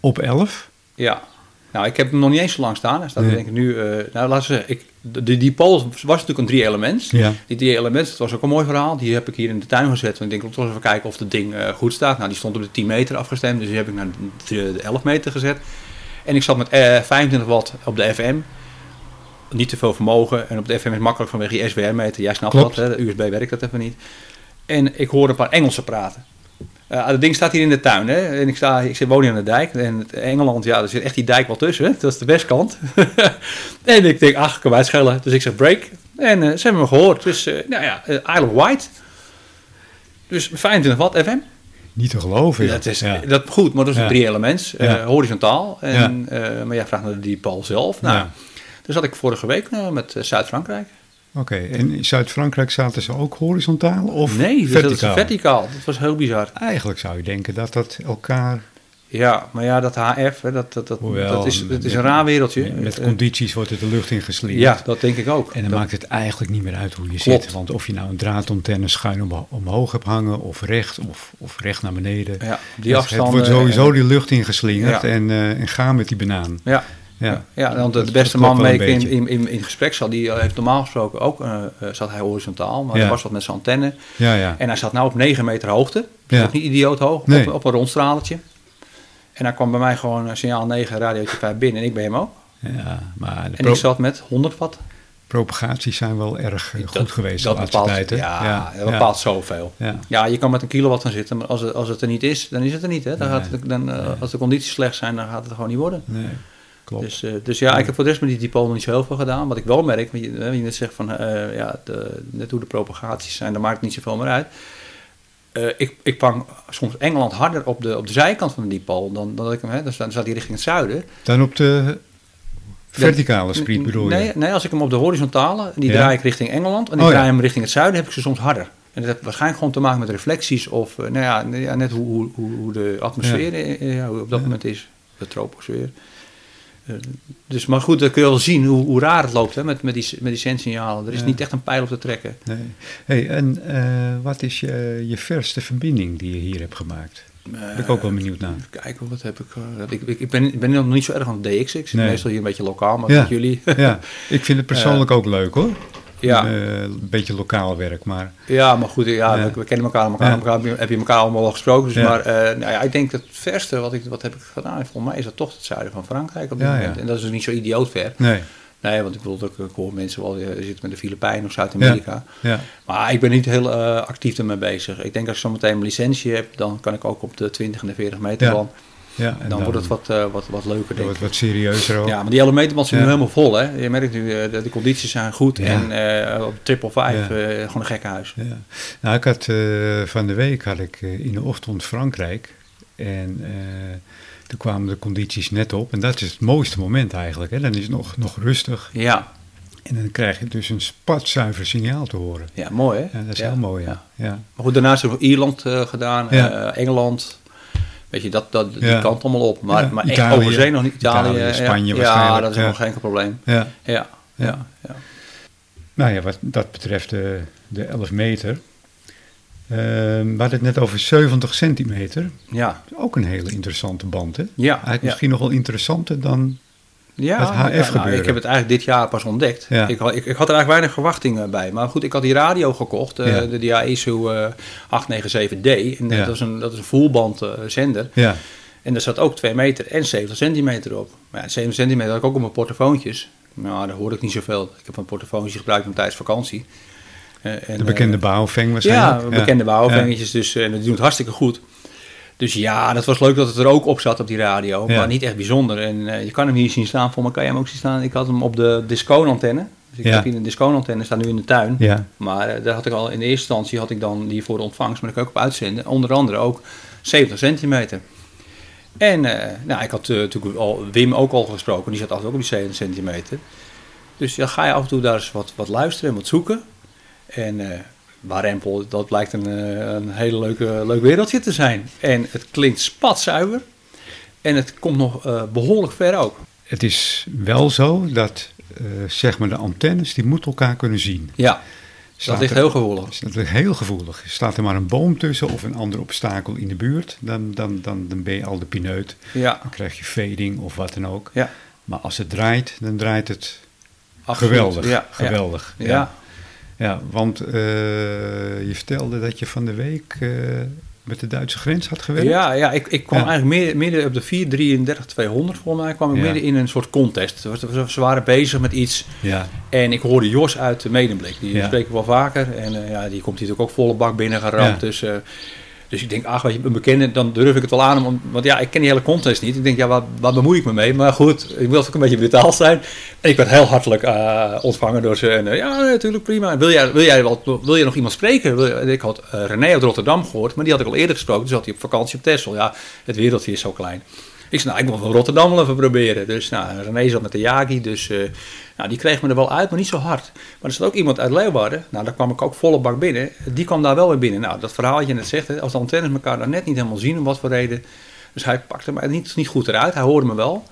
op 11? Ja. Nou, ik heb hem nog niet eens zo lang staan. Dus denk ik nu, nou, laten we zeggen, de dipole was natuurlijk een 3-elements. Ja. Die 3-elements, dat was ook een mooi verhaal. Die heb ik hier in de tuin gezet. Want ik denk, toch even kijken of het ding goed staat. Nou, die stond op de 10 meter afgestemd. Dus die heb ik naar de 11 meter gezet. En ik zat met 25 watt op de FM. Niet te veel vermogen. En op de FM is makkelijk vanwege die SWR-meter. Jij snapt dat, hè? De USB werkt dat even niet. En ik hoorde een paar Engelsen praten. Dat ding staat hier in de tuin, hè? En ik woon hier aan de dijk. En Engeland, ja, er zit echt die dijk wel tussen. Hè? Dat is de westkant. En ik denk, ach, ik kan mij schelen. Dus ik zeg break. En ze hebben me gehoord. Dus, Isle of Wight. Dus 25 watt FM. Niet te geloven, dat is dat goed, maar dat is een 3-elements. Horizontaal. En, maar jij vraagt naar de dipole zelf. Nou, dus had ik vorige week met Zuid-Frankrijk. Oké, en in Zuid-Frankrijk zaten ze ook horizontaal of verticaal? Dat was heel bizar. Eigenlijk zou je denken dat dat elkaar... Ja, maar ja, dat HF, dat is een raar wereldje. Met condities wordt het de lucht ingeslingerd. Ja, dat denk ik ook. En dan maakt het eigenlijk niet meer uit hoe je zit. Want of je nou een draadantenne schuin omhoog hebt hangen of recht naar beneden. Ja, die afstanden. Het wordt sowieso die lucht ingeslingerd en ga met die banaan. Ja. Ja, want de beste man mee in gesprek zat, die heeft normaal gesproken ook, zat hij horizontaal, maar hij was wat met zijn antenne. Ja, ja. En hij zat nou op 9 meter hoogte, dus ook niet idioot hoog, op een rondstraletje. En hij kwam bij mij gewoon signaal 9, radiootje 5 binnen en ik bij hem ook. Ja, maar ik zat met 100 watt. Propagaties zijn wel erg goed geweest de laatste tijd. Dat bepaalt zoveel. Ja. Ja, je kan met een kilowatt gaan zitten, maar als het er niet is, dan is het er niet. Hè? Als de condities slecht zijn, dan gaat het er gewoon niet worden. Nee. Klopt. Dus ik heb voor de rest met die dipole nog niet zo heel veel gedaan. Wat ik wel merk, want je net zegt van net hoe de propagaties zijn, daar maakt het niet zoveel meer uit. Ik vang soms Engeland harder op de zijkant van de dipole dan dat ik hem heb. Dan staat hij richting het zuiden. Dan op de verticale spriet bedoel je? Nee, als ik hem op de horizontale, die draai ik richting Engeland. En ik draai hem richting het zuiden, heb ik ze soms harder. En dat heeft waarschijnlijk gewoon te maken met reflecties of net hoe de atmosfeer op dat moment is. De troposfeer. Dus, maar goed, dan kun je wel zien hoe raar het loopt hè, met die sensignalen. Er is niet echt een pijl op te trekken. Nee. Hey, en wat is je verste verbinding die je hier hebt gemaakt? Daar ben ik ook wel benieuwd naar. Even kijken, wat heb ik... Ik ben nog niet zo erg aan het DX. Ik zit meestal hier een beetje lokaal, maar met jullie... Ja, ik vind het persoonlijk ook leuk hoor. Ja. Een beetje lokaal werk, maar... Ja, maar goed, we kennen elkaar, heb je elkaar allemaal wel gesproken. Dus maar ik denk dat het verste, wat heb ik gedaan? Volgens mij is dat toch het zuiden van Frankrijk op dit moment. En dat is dus niet zo idioot ver. Nee, want ik bedoel, ik hoor mensen wel zitten met de Filipijnen of Zuid-Amerika. Ja. Maar ik ben niet heel actief ermee bezig. Ik denk als ik zo meteen mijn licentie heb, dan kan ik ook op de 20 en de 40 meter van... Ja, en dan wordt het wat leuker, denk ik. Wat serieuzer ook. Ja, maar die hele meterband zijn nu helemaal vol, hè. Je merkt nu, de condities zijn goed. Ja. En op 555, gewoon een gekkenhuis. Ja. Nou, ik had van de week in de ochtend Frankrijk. En toen kwamen de condities net op. En dat is het mooiste moment eigenlijk, hè. Dan is het nog rustig. Ja. En dan krijg je dus een spatzuiver signaal te horen. Ja, mooi, hè. Ja, dat is heel mooi, ja. Maar goed, daarnaast hebben we Ierland gedaan, Engeland... Weet je, die kant allemaal op. Maar echt overzee nog niet. Italië, Spanje waarschijnlijk. Ja, dat is nog geen probleem. Ja. Nou ja, wat dat betreft de 11 meter. We hadden het net over 70 centimeter. Ja. Ook een hele interessante band, hè? Ja. Eigenlijk misschien nog wel interessanter dan het HF gebeuren. Ik heb het eigenlijk dit jaar pas ontdekt. Ja. Ik had er eigenlijk weinig verwachtingen bij. Maar goed, ik had die radio gekocht. De Yaesu 897D. En dat is een voelband zender. Ja. En daar zat ook 2 meter en 70 centimeter op. Maar 70 centimeter had ik ook op mijn portefoontjes. Nou, daar hoorde ik niet zoveel. Ik heb een portefoontje gebruikt tijdens vakantie. De bekende Baofeng waarschijnlijk. Ja, bekende Baofengetjes. Dus, en die doen het hartstikke goed. Dus ja, dat was leuk dat het er ook op zat op die radio, maar niet echt bijzonder. En je kan hem hier zien staan, voor me kan je hem ook zien staan. Ik had hem op de Discone antenne. Dus ik heb hier een Discone antenne, staat nu in de tuin. Ja. Maar daar had ik al in de eerste instantie, had ik dan die voor de ontvangst, maar daar kan ik ook op uitzenden. Onder andere ook 70 centimeter. En ik had natuurlijk al Wim ook al gesproken, die zat altijd ook op die 70 centimeter. Dus dan ga je af en toe daar eens wat luisteren en wat zoeken. En... Warempel, dat blijkt een hele leuk wereldje te zijn. En het klinkt spatzuiver. En het komt nog behoorlijk ver ook. Het is wel zo dat zeg maar de antennes, die moeten elkaar kunnen zien. Ja, staat dat ligt heel gevoelig. Dat ligt heel gevoelig. Staat er maar een boom tussen of een ander obstakel in de buurt, dan ben je al de pineut. Ja. Dan krijg je fading of wat dan ook. Ja. Maar als het draait, dan draait het absoluut. Geweldig. Ja. Geweldig. Ja. Ja. Ja, want je vertelde dat je van de week met de Duitse grens had gewerkt. Ja, ik kwam eigenlijk midden op de 433-200 volgens mij. Kwam ik midden in een soort contest. Ze waren bezig met iets. Ja. En ik hoorde Jos uit Medemblik. Die spreek ik wel vaker. En die komt hier natuurlijk ook volle bak binnen geramd. Ja. Dus ik denk, weet je, een bekende, dan durf ik het wel aan. Want ik ken die hele contest niet. Ik denk, wat bemoei ik me mee? Maar goed, ik wil ook een beetje betaald zijn. En ik werd heel hartelijk ontvangen door ze. En natuurlijk prima. En wil jij nog iemand spreken? Ik had René uit Rotterdam gehoord, maar die had ik al eerder gesproken. Dus had hij op vakantie op Texel. Ja, het wereldje is zo klein. Ik zei, ik wil van Rotterdam wel even proberen. Dus René zat met de Yagi. Dus die kreeg me er wel uit, maar niet zo hard. Maar er zat ook iemand uit Leeuwarden. Nou, daar kwam ik ook volle bak binnen. Die kwam daar wel weer binnen. Nou, dat verhaal dat je net zegt. Hè, als de antennes elkaar dan net niet helemaal zien, om wat voor reden. Dus hij pakte me niet goed eruit. Hij hoorde me wel.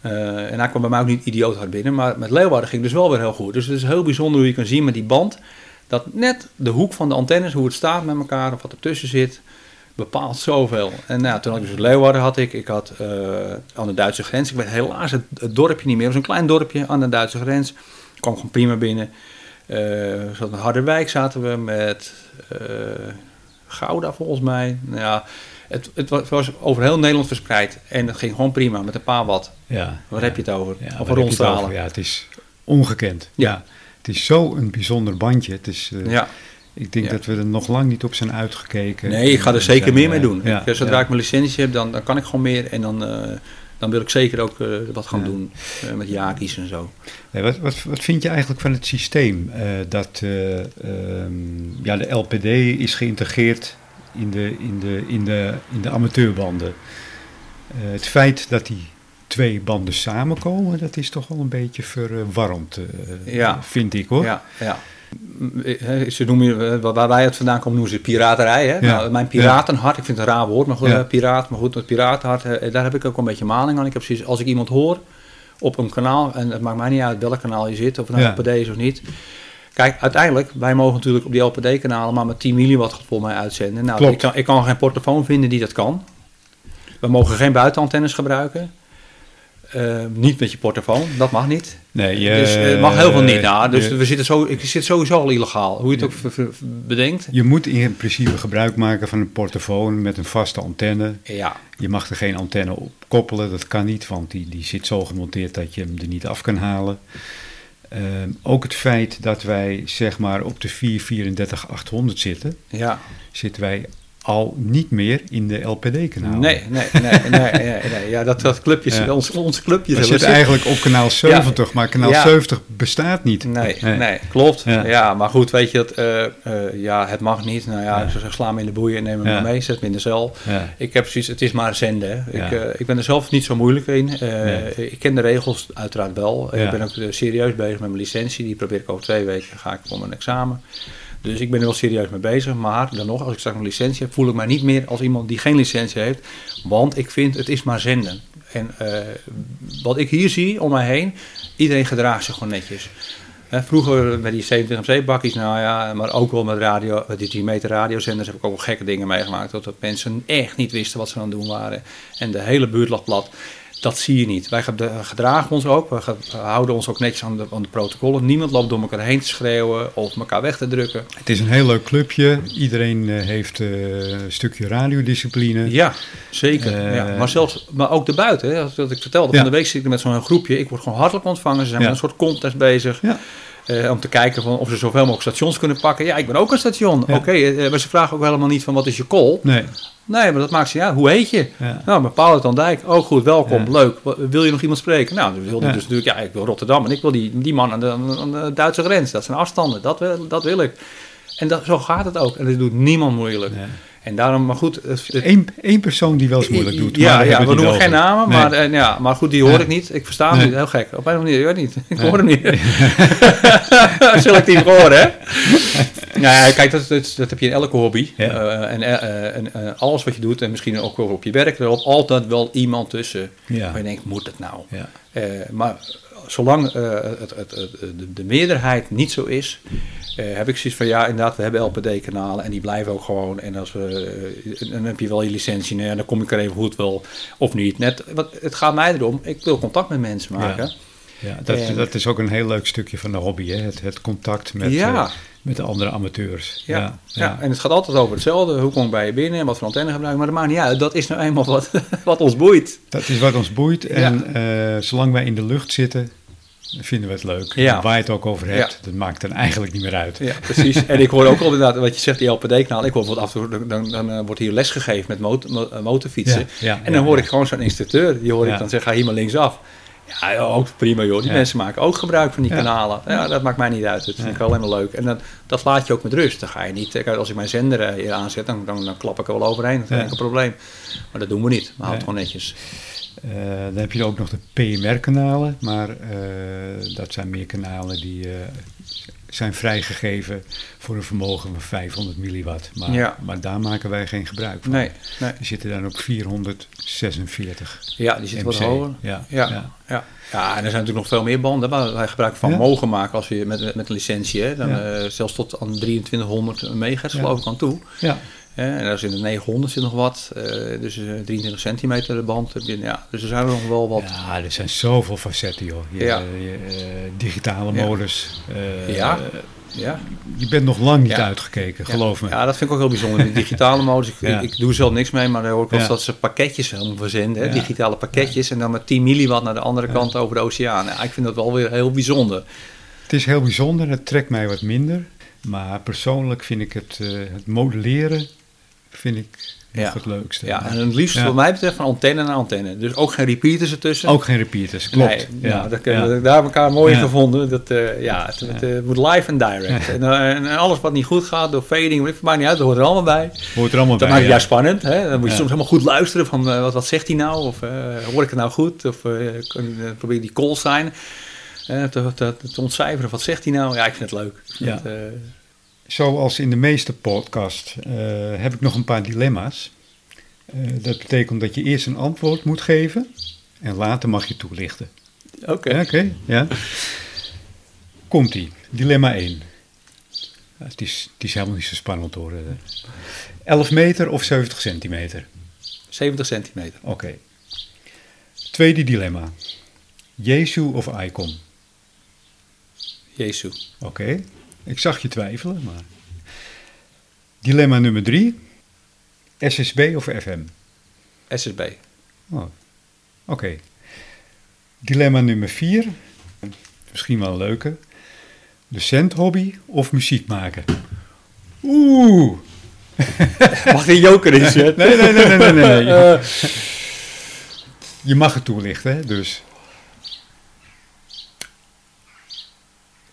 En hij kwam bij mij ook niet idioot hard binnen. Maar met Leeuwarden ging dus wel weer heel goed. Dus het is heel bijzonder hoe je kan zien met die band. Dat net de hoek van de antennes, hoe het staat met elkaar. Of wat ertussen zit. Bepaalt zoveel. En toen had ik dus Leeuwarden, ik had aan de Duitse grens. Ik weet helaas het dorpje niet meer. Het was een klein dorpje aan de Duitse grens. Ik kwam gewoon prima binnen. In Harderwijk zaten we met Gouda volgens mij. Nou, ja, het was over heel Nederland verspreid. En dat ging gewoon prima met een paar watt. Ja, waar heb je het over? Ja, of rondstralen. Ja, het is ongekend. Ja. Ja. Het is zo'n bijzonder bandje. Het is... Ik denk dat we er nog lang niet op zijn uitgekeken. Nee, ik ga er zeker meer mee doen. Ja, zodra ik mijn licentie heb, dan kan ik gewoon meer. En dan wil ik zeker ook wat gaan doen met jaarkies en zo. Ja, wat vind je eigenlijk van het systeem? Dat de LPD is geïntegreerd in de amateurbanden. Het feit dat die twee banden samenkomen, dat is toch wel een beetje verwarrend, vind ik hoor. Ja, ja. Ze noemen, waar wij het vandaan komen, noemen ze piraterij. Hè? Ja. Nou, mijn piratenhart, ik vind het een raar woord, maar goed, het piratenhart, daar heb ik ook een beetje maling aan. Ik heb precies, als ik iemand hoor op een kanaal, en het maakt mij niet uit welk kanaal je zit, of het LPD is of niet. Kijk, uiteindelijk, wij mogen natuurlijk op die LPD-kanalen maar met 10 milliwatt voor mij uitzenden. Nou, ik kan geen portofoon vinden die dat kan. We mogen geen buitenantennes gebruiken. Niet met je portofoon, dat mag niet. Nee, dus het mag heel veel niet. We zitten ik zit sowieso al illegaal, hoe je het ook bedenkt. Je moet in principe gebruik maken van een portofoon met een vaste antenne. Ja. Je mag er geen antenne op koppelen, dat kan niet, want die zit zo gemonteerd dat je hem er niet af kan halen. Ook het feit dat wij zeg maar op de 434-800 zitten, zitten wij al niet meer in de LPD-kanaal. Nee. Ja, dat clubje, onze clubjes. We zitten eigenlijk op kanaal 70, maar kanaal 70 bestaat niet. Nee, klopt. Ja, maar goed, weet je dat... het mag niet. Nou ja, ze slaan me in de boeien en neem me mee. Zet me in de cel. Ja. Ik heb precies... Het is maar zenden. Ik ben er zelf niet zo moeilijk in. Ik ken de regels uiteraard wel. Ik ben ook serieus bezig met mijn licentie. Die probeer ik over 2 weken. Ga ik voor mijn examen. Dus ik ben er wel serieus mee bezig. Maar dan nog, als ik straks een licentie heb, voel ik mij niet meer als iemand die geen licentie heeft. Want ik vind, het is maar zenden. En wat ik hier zie om mij heen, iedereen gedraagt zich gewoon netjes. Vroeger met die 27MC bakjes, maar ook wel met radio, met die 10 meter radiozenders heb ik ook wel gekke dingen meegemaakt. Dat mensen echt niet wisten wat ze aan het doen waren. En de hele buurt lag plat. Dat zie je niet. Wij gedragen ons ook. We houden ons ook netjes aan de protocollen. Niemand loopt door elkaar heen te schreeuwen of elkaar weg te drukken. Het is een heel leuk clubje. Iedereen heeft een stukje radiodiscipline. Ja, zeker. Maar ook daarbuiten. Hè. Dat ik vertelde, van de week zit ik met zo'n groepje. Ik word gewoon hartelijk ontvangen. Ze zijn met een soort contest bezig. Ja. Om te kijken of ze zoveel mogelijk stations kunnen pakken. Ja, ik ben ook een station. Ja. Oké, maar ze vragen ook helemaal niet van wat is je call? Nee, maar dat maakt ze niet uit. Hoe heet je? Ja. Nou, met Paul van Dijk. Oh, goed, welkom, leuk. Wil je nog iemand spreken? Nou, dan wilde dus natuurlijk, ik wil Rotterdam en ik wil die man aan de Duitse grens. Dat zijn afstanden, dat wil ik. En zo gaat het ook. En dat doet niemand moeilijk. Ja. En daarom, maar goed... Eén persoon die wel eens moeilijk doet. Ja, maar we noemen geen namen, maar, nee. Ja, maar goed, die hoor ik niet. Ik versta hem niet, heel gek. Op een of andere manier, ik weet niet. Ik hoor hem niet. Selectief horen, hè? Nou ja, kijk, dat heb je in elke hobby. Ja. Alles wat je doet, en misschien ook wel op je werk, er loopt altijd wel iemand tussen. Ja. Waar je denkt, moet het nou? Ja. Maar zolang de meerderheid niet zo is... heb ik zoiets van, ja, inderdaad, we hebben LPD-kanalen en die blijven ook gewoon. En als dan heb je wel je licentie, en dan kom ik er even hoe het wil of niet. Het gaat mij erom, ik wil contact met mensen maken. Ja, dat is ook een heel leuk stukje van de hobby, hè? Het contact met... met de andere amateurs. Ja, en het gaat altijd over hetzelfde. Hoe kom ik bij je binnen en wat voor antenne gebruik ik? Maar dat maakt niet uit. Dat is nou eenmaal wat ons boeit. Dat is wat ons boeit. En zolang wij in de lucht zitten, vinden we het leuk. Ja. Waar je het ook over hebt, dat maakt dan eigenlijk niet meer uit. Ja, precies. En ik hoor ook al inderdaad, wat je zegt, die LPD-kanaal. Ik hoor wat af en toe, dan wordt hier les gegeven met motorfietsen. En dan hoor ik gewoon zo'n instructeur. Die hoor ik dan zeggen, ga hier maar linksaf. Ja, ook prima joh. Die mensen maken ook gebruik van die kanalen. Ja, dat maakt mij niet uit. Dat vind ik alleen maar leuk. En dat laat je ook met rust. Dan ga je niet... Als ik mijn zender hier aanzet, dan klap ik er wel overheen. Dat is geen probleem. Maar dat doen we niet. We houden het gewoon netjes. Dan heb je ook nog de PMR-kanalen. Maar dat zijn meer kanalen die zijn vrijgegeven voor een vermogen van 500 milliwatt. Maar daar maken wij geen gebruik van. Nee. Die zitten dan op 446 MC. Ja, die zitten wat hoger. Ja, en er zijn natuurlijk nog veel meer banden waar wij gebruik van mogen maken als we met een licentie. Hè, dan zelfs tot aan 2300 megahertz geloof ik aan toe. Ja. En daar zit 900 nog wat, dus 23 centimeter band. Dus er zijn nog wel wat. Ja, er zijn zoveel facetten, joh. Digitale modus. Je bent nog lang niet uitgekeken, geloof me. Ja, dat vind ik ook heel bijzonder. De digitale modus, ik doe er zelf niks mee, maar daar hoor ik wel dat ze pakketjes helemaal verzenden. Ja. Digitale pakketjes en dan met 10 milliwatt naar de andere kant over de oceaan. Ja, ik vind dat wel weer heel bijzonder. Het is heel bijzonder, het trekt mij wat minder. Maar persoonlijk vind ik het modelleren vind ik het leukste. Ja, en het liefst wat mij betreft van antenne naar antenne. Dus ook geen repeaters ertussen. Ook geen repeaters, klopt. Nee, dat hebben we elkaar mooi gevonden. Het moet live en direct. En alles wat niet goed gaat door fading, maakt niet uit, dat hoort er allemaal bij. Dat maakt het juist spannend. Hè? Dan moet je soms helemaal goed luisteren van wat zegt hij nou? Of hoor ik het nou goed? Of probeer die call sign te ontcijferen. Wat zegt hij nou? Ja, ik vind het leuk. Zoals in de meeste podcast heb ik nog een paar dilemma's. Dat betekent dat je eerst een antwoord moet geven en later mag je toelichten. Oké. Komt-ie. Dilemma 1. Het is helemaal niet zo spannend hoor. 11 meter of 70 centimeter? 70 centimeter. Oké. Tweede dilemma. Yaesu of Icon? Yaesu. Oké. Ik zag je twijfelen, maar... Dilemma nummer 3. SSB of FM? SSB. Oké. Dilemma nummer 4. Misschien wel een leuke. Docenthobby of muziek maken? Mag een joker in zetten? Nee. Je mag het toelichten, hè, dus...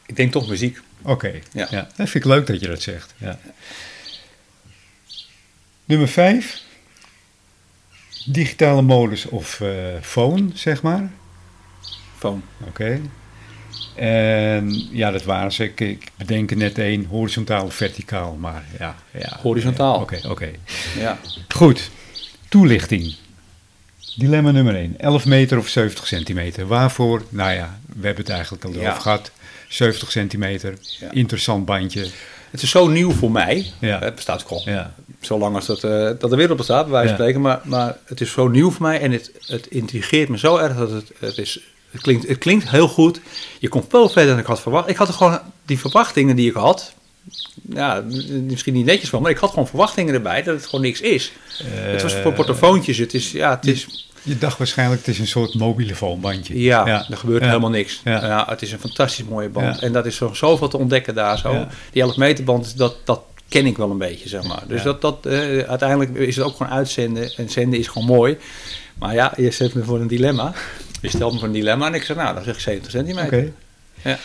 Ik denk toch muziek. Oké. Dat vind ik leuk dat je dat zegt. Ja. Nummer 5. Digitale modus of phone, zeg maar. Phone. Oké. En ja, dat waren ze. Ik bedenk er net één, horizontaal of verticaal, maar ja. Horizontaal. Oké. Ja. Goed, toelichting. Dilemma nummer 1. 11 meter of 70 centimeter. Waarvoor? Nou ja, we hebben het eigenlijk al over gehad. 70 centimeter, interessant bandje. Het is zo nieuw voor mij. Ja. Het bestaat al zolang als dat de wereld bestaat, bij wijze van spreken. Maar het is zo nieuw voor mij en het intrigeert me zo erg dat het klinkt heel goed. Je komt veel verder dan ik had verwacht. Ik had er gewoon die verwachtingen die ik had. Ja, misschien niet netjes van, maar ik had gewoon verwachtingen erbij dat het gewoon niks is. Het was voor portofoontjes. Het is... Je dacht waarschijnlijk, het is een soort mobielefoonbandje. Ja, er gebeurt helemaal niks. Ja, het is een fantastisch mooie band. En dat is zoveel te ontdekken daar zo. Ja. Die 11 meter band, dat ken ik wel een beetje, zeg maar. Dus dat uiteindelijk is het ook gewoon uitzenden. En zenden is gewoon mooi. Maar ja, je zet me voor een dilemma. Je stelt me voor een dilemma en ik zeg, nou, dan zeg ik 70 centimeter. Oké. Ja.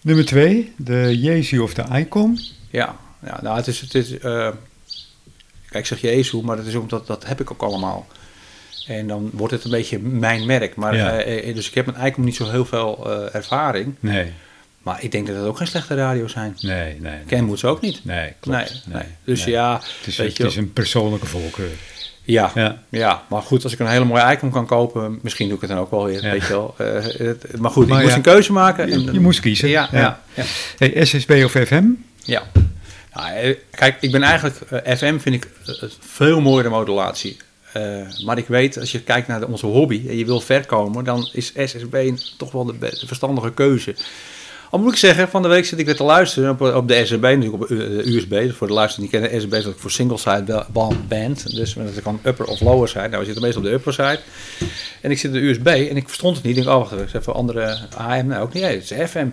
Nummer 2, de Yaesu of de Icon. Ja, nou, het is... Kijk, ik zeg Yaesu, maar dat is omdat dat heb ik ook allemaal. En dan wordt het een beetje mijn merk. Maar, ja. Dus ik heb met Icom niet zo heel veel ervaring. Nee. Maar ik denk dat het ook geen slechte radio's zijn. Nee. Kenwood ze ook niet. Nee, klopt. Nee. Dus nee. Ja, het is een persoonlijke voorkeur. Ja, maar goed, als ik een hele mooie Icon kan kopen, misschien doe ik het dan ook wel weer, weet je wel. Maar goed, ik moest een keuze maken. Je moest kiezen. Ja. Hey, SSB of FM? Ja. Nou, kijk, ik ben eigenlijk, FM vind ik veel mooiere modulatie. Maar ik weet, als je kijkt naar onze hobby en je wil ver komen, dan is SSB toch wel de verstandige keuze. Al moet ik zeggen, van de week zit ik weer te luisteren op de SSB, natuurlijk op USB. Dus voor de luisteraars die kennen, SSB is ook voor single side band. Dus dat kan upper of lower side. Nou, we zitten meestal op de upper side. En ik zit op de USB en ik verstond het niet. Ik denk, wacht even, andere AM. Nou, ook niet, het is FM.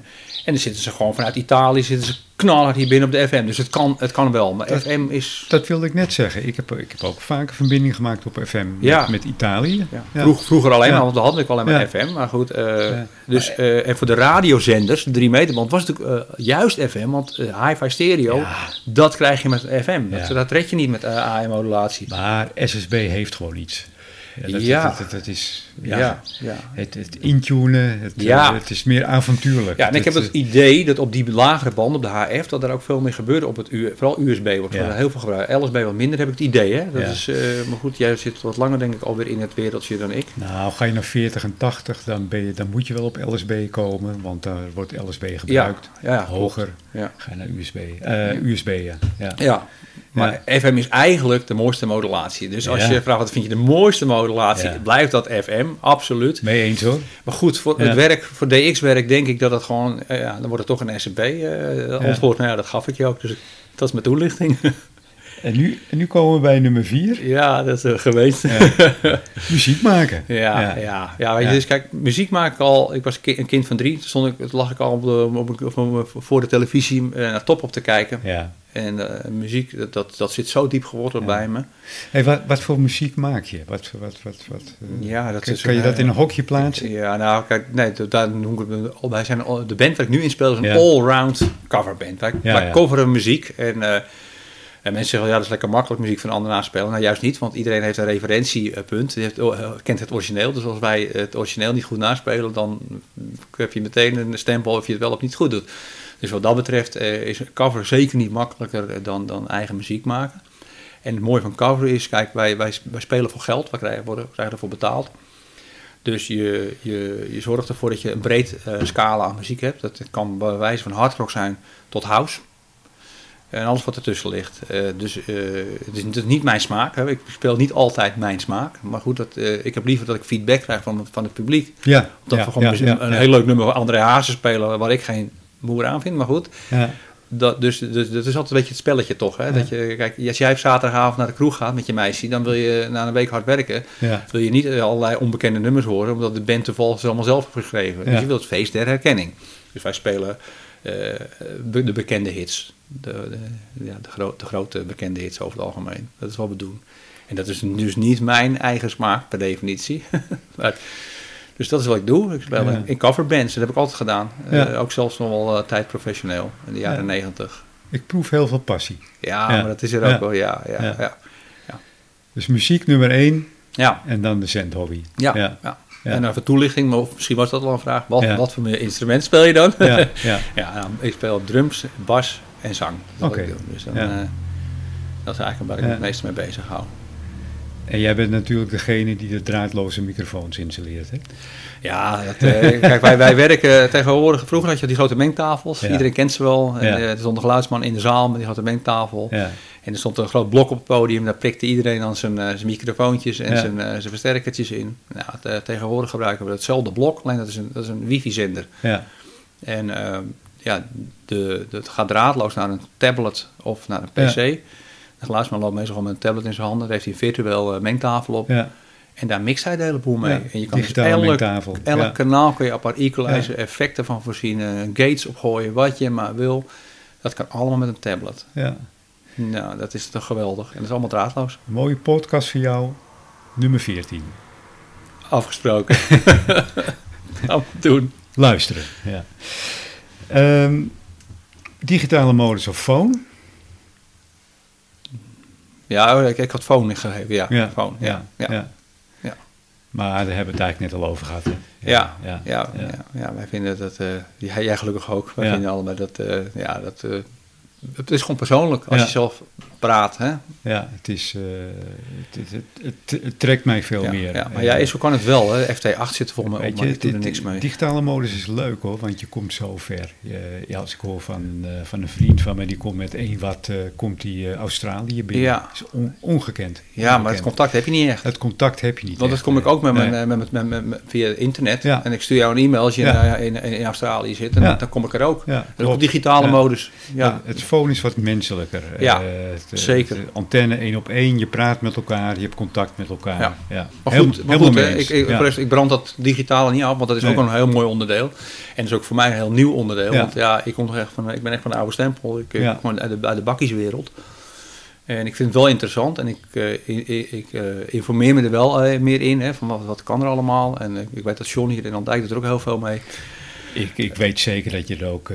En dan zitten ze gewoon vanuit Italië, zitten ze knalhard hier binnen op de FM. Dus het kan wel, maar dat, FM is... Dat wilde ik net zeggen. Ik heb ook vaak een verbinding gemaakt op FM met Italië. Ja. Vroeger alleen maar, want dan had ik alleen maar FM. Maar goed, dus, en voor de radiozenders, 3-meterband, was het natuurlijk juist FM. Want hi-fi stereo, dat krijg je met FM. Ja. Dat red je niet met AM-modulatie. Maar SSB heeft gewoon iets. Het intunen, het is meer avontuurlijk. Ja, en ik heb het idee dat op die lagere band, op de HF, dat er ook veel meer gebeurde op het vooral USB wordt heel veel gebruikt. LSB wat minder, heb ik het idee, hè. Dat is, maar goed, jij zit wat langer denk ik alweer in het wereldje dan ik. Nou, ga je naar 40 en 80, dan moet je wel op LSB komen, want daar wordt LSB gebruikt. Ja, hoger. Ja. Ga je naar USB. USB. Maar FM is eigenlijk de mooiste modulatie. Dus als je vraagt, wat vind je de mooiste modulatie, blijft dat FM, absoluut. Mee eens hoor. Maar goed, voor het werk, voor DX-werk denk ik dat het gewoon, dan wordt het toch een SCP antwoord. Nou ja, dat gaf ik je ook, dus dat is mijn toelichting. En nu komen we bij nummer 4. Ja, dat is geweest. Ja. Muziek maken. Ja, weet je, dus kijk, muziek maken al... Ik was een kind van 3. Toen lag ik al voor de televisie naar Top op te kijken. Ja. En muziek, dat zit zo diep geworteld bij me. Hey, wat voor muziek maak je? Kan je dat in een hokje plaatsen? Ja, nou, kijk, nee, daar noem ik het. De band waar ik nu in speel is een all-round coverband. Wij coveren muziek en... En mensen zeggen, dat is lekker makkelijk muziek van anderen naspelen. Nou, juist niet, want iedereen heeft een referentiepunt. Kent het origineel. Dus als wij het origineel niet goed naspelen, dan heb je meteen een stempel of je het wel of niet goed doet. Dus wat dat betreft is cover zeker niet makkelijker dan eigen muziek maken. En het mooie van cover is, kijk, wij spelen voor geld. We krijgen ervoor betaald. Dus je zorgt ervoor dat je een breed scala aan muziek hebt. Dat kan bij wijze van hardrock zijn tot house. En alles wat ertussen ligt. Het is niet mijn smaak. Hè. Ik speel niet altijd mijn smaak. Maar goed, ik heb liever dat ik feedback krijg van het publiek. Ja. Een heel leuk nummer van André Hazes spelen... waar ik geen moer aan vind, maar goed. Ja. Dus dat is altijd een beetje het spelletje toch. Hè? Ja. Kijk, als jij op zaterdagavond naar de kroeg gaat met je meisje... dan wil je na een week hard werken... wil je niet allerlei onbekende nummers horen... omdat de band toevallig ze allemaal zelf heeft geschreven. Ja. Dus je wilt het feest der herkenning. Dus wij spelen... de bekende hits. De grote bekende hits over het algemeen. Dat is wat we doen. En dat is dus niet mijn eigen smaak per definitie. Dus dat is wat ik doe. Ik speel in coverbands. Dat heb ik altijd gedaan. Ook zelfs nog wel tijd professioneel in de jaren 90. Ik proef heel veel passie. Ja, maar dat is er ook wel. Ja. Dus muziek nummer 1. Ja. En dan de zendhobby. Ja. Ja. En even toelichting, maar misschien was dat wel een vraag. Wat voor instrument speel je dan? Nou, ik speel drums, bas en zang. Oké. Dus dat is eigenlijk waar ik het meeste mee bezig hou. En jij bent natuurlijk degene die de draadloze microfoons installeert, hè? Ja, kijk, wij werken tegenwoordig... Vroeger had je die grote mengtafels. Ja. Iedereen kent ze wel. En, er stond een geluidsman in de zaal met die grote mengtafel. Ja. En er stond een groot blok op het podium. Daar prikte iedereen dan zijn microfoontjes en zijn versterkertjes in. Nou, tegenwoordig gebruiken we hetzelfde blok. Alleen dat is een wifi-zender. Ja. En het gaat draadloos naar een tablet of naar een pc... Ja. De geluidsman loopt meestal gewoon met een tablet in zijn handen. Daar heeft hij een virtueel mengtafel op. Ja. En daar mixt hij de hele boel mee. Ja, en je kan dus elk kanaal kun je apart equalizer, effecten van voorzien, gates opgooien, wat je maar wil. Dat kan allemaal met een tablet. Ja. Nou, dat is toch geweldig. En dat is allemaal draadloos. Een mooie podcast voor jou, nummer 14. Afgesproken. Gaan we doen. Luisteren, ja. Digitale modus of phone? Ja, ik had phone gegeven. Ja. Maar daar hebben we het eigenlijk net al over gehad. Ja, wij vinden dat... jij gelukkig ook. Wij vinden allemaal dat... het is gewoon persoonlijk als je zelf praat. Hè? Ja, het is... het trekt mij veel meer. Ja, maar zo kan het wel. Hè? FT8 zit er volgens mij op, maar ik doe er niks mee. Digitale modus is leuk hoor, want je komt zo ver. Als ik hoor van een vriend van mij, die komt met 1 watt Australië binnen. Ja. Dat is ongekend. Ja, maar het contact heb je niet echt. Het contact heb je niet. Want dat kom ik ook met via internet. Ja. En ik stuur jou een e-mail als je in Australië zit. En dan kom ik er ook. Ja, dus op digitale modus. Ja. Het phone is wat menselijker. Ja, zeker. De antenne 1 op 1. Je praat met elkaar. Je hebt contact met elkaar. Ja. Ja. Maar goed ik brand dat digitale niet af. Want dat is ook een heel mooi onderdeel. En dat is ook voor mij een heel nieuw onderdeel. Ja. Want ik kom toch echt van... Ik ben echt van de oude stempel. Ik kom uit de bakkieswereld. En ik vind het wel interessant. En ik informeer me er wel meer in. Hè, van wat kan er allemaal. En ik weet dat John hier in Antdijk doet er ook heel veel mee. Ik weet zeker dat je er ook...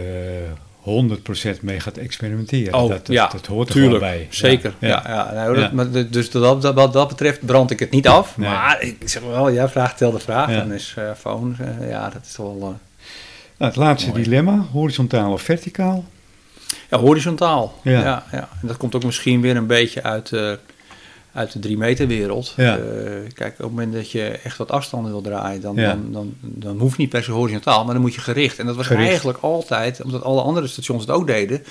100% mee gaat experimenteren. Dat hoort er wel bij. Zeker. Dus wat dat betreft brand ik het niet af. Nee. Maar ik zeg wel, jij vraagt tel de vraag. Ja. Dan is phone. Dat is wel... het laatste mooi. Dilemma. Horizontaal of verticaal? Ja, horizontaal. Ja. Ja, ja. En dat komt ook misschien weer een beetje uit de 3 meter wereld. Ja. Kijk, op het moment dat je echt wat afstanden wil draaien... dan hoeft niet per se horizontaal, maar dan moet je gericht. En dat was eigenlijk altijd, omdat alle andere stations het ook deden...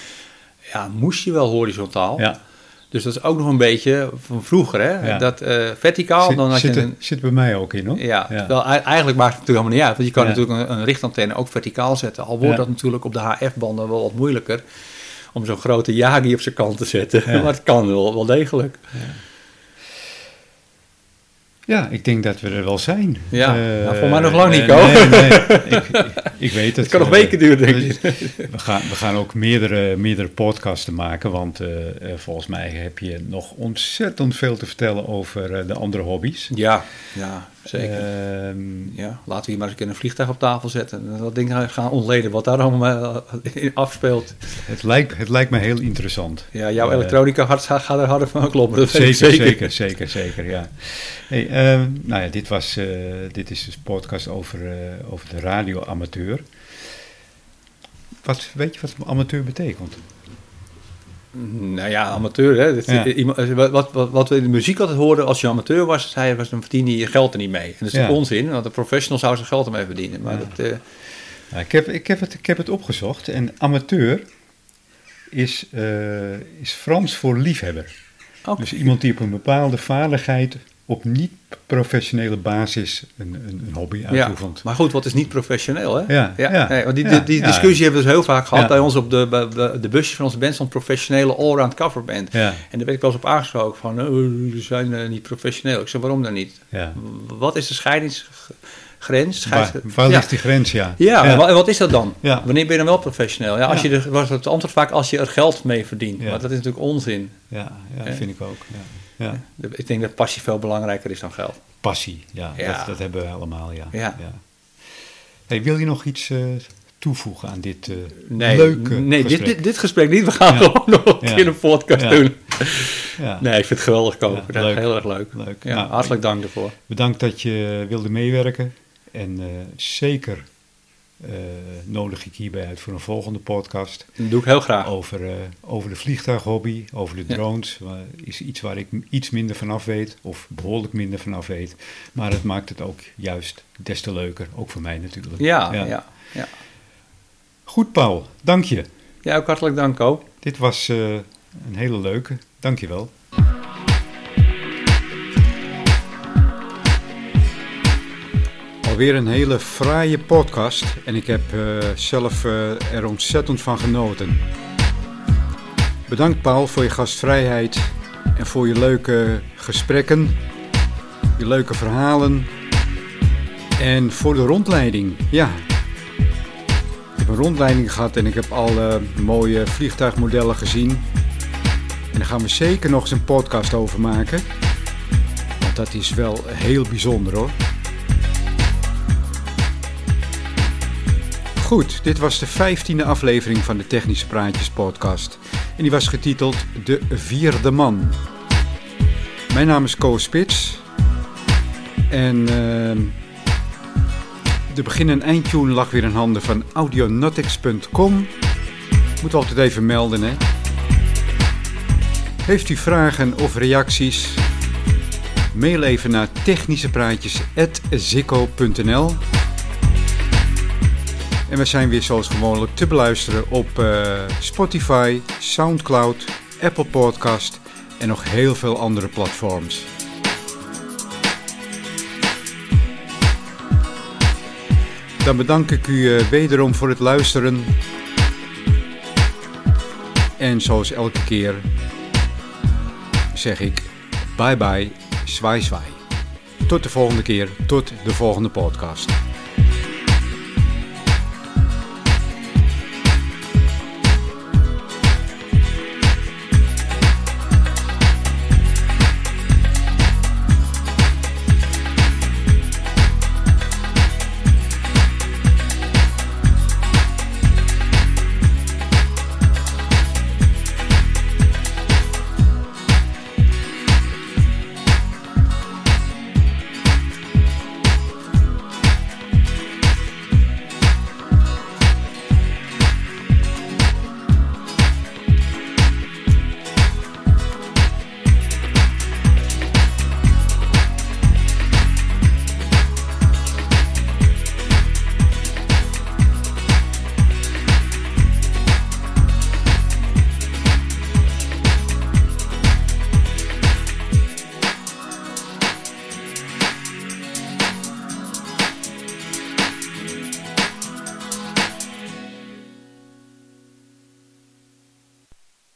moest je wel horizontaal. Ja. Dus dat is ook nog een beetje van vroeger, hè? Ja. Dat verticaal... Zit bij mij ook in, hoor. Ja, ja. Wel, eigenlijk maakt het natuurlijk helemaal niet uit. Want je kan natuurlijk een richtantenne ook verticaal zetten. Al wordt dat natuurlijk op de HF-banden wel wat moeilijker... om zo'n grote Yagi op zijn kant te zetten. Ja. Maar het kan wel degelijk. Ja. Ja, ik denk dat we er wel zijn. Ja, voor mij nog lang niet, Ko. Nee. Ik weet het. Het kan nog weken duren, denk ik. We gaan ook meerdere podcasten maken, want volgens mij heb je nog ontzettend veel te vertellen over de andere hobby's. Ja, zeker. Laten we hier maar eens een vliegtuig op tafel zetten. Dat ding gaan ontleden, wat daar allemaal afspeelt. Het lijkt me heel interessant. Ja, jouw elektronica hart gaat er harder van kloppen. Dat zeker, ja. Hey, dit is dus een podcast over de radioamateur. Weet je wat amateur betekent? Nou ja, amateur, hè. Wat we in de muziek altijd hoorden, als je amateur was, verdiende je geld er niet mee. En dat is onzin, want een professional zou zijn geld ermee verdienen. Maar Ik heb het opgezocht en amateur is Frans voor liefhebber. Okay. Dus iemand die op een bepaalde vaardigheid... op niet-professionele basis een hobby uitoefent. Ja, maar goed, wat is niet-professioneel, hè? Ja. Nee, want die discussie hebben we dus heel vaak gehad bij ons op de busjes van onze band... zo'n professionele all-round coverband. Ja. En daar werd ik wel eens op aangesproken van... we zijn niet professioneel. Ik zeg, waarom dan niet? Ja. Wat is de scheidingsgrens? Waar ligt die grens, en wat is dat dan? Ja. Wanneer ben je dan wel professioneel? Ja, was het antwoord vaak als je er geld mee verdient. Ja. Maar dat is natuurlijk onzin. Ja, dat vind ik ook, ja. Ik denk dat passie veel belangrijker is dan geld. Passie, dat hebben we allemaal, ja. Hey, wil je nog iets toevoegen aan dit leuke gesprek? Nee, dit gesprek niet. We gaan gewoon nog een keer een podcast doen. Ja. Nee, ik vind het geweldig, Ko. Heel erg leuk. Ja, nou, hartelijk dank daarvoor. Bedankt dat je wilde meewerken. En zeker nodig ik hierbij uit voor een volgende podcast. Dat doe ik heel graag. Over de vliegtuighobby, over de drones. Is iets waar ik iets minder van af weet, of behoorlijk minder van af weet. Maar het maakt het ook juist des te leuker, ook voor mij natuurlijk. Ja. Goed, Paul, dank je. Ja, ook hartelijk dank, Ko. Dit was een hele leuke, dank je wel. Weer een hele fraaie podcast en ik heb zelf er ontzettend van genoten. Bedankt Paul voor je gastvrijheid en voor je leuke gesprekken, je leuke verhalen en voor de rondleiding. Ja, ik heb een rondleiding gehad en ik heb alle mooie vliegtuigmodellen gezien. En daar gaan we zeker nog eens een podcast over maken. Want dat is wel heel bijzonder hoor. Goed, dit was de 15e aflevering van de Technische Praatjes podcast. En die was getiteld De Vierde Man. Mijn naam is Koos Spits. En de begin- en eindtune lag weer in handen van audionautics.com. Moet altijd even melden, hè. Heeft u vragen of reacties? Mail even naar technischepraatjes@zikko.nl. En we zijn weer zoals gewoonlijk te beluisteren op Spotify, Soundcloud, Apple Podcast en nog heel veel andere platforms. Dan bedank ik u wederom voor het luisteren. En zoals elke keer zeg ik bye bye, zwaai zwaai. Tot de volgende keer, tot de volgende podcast.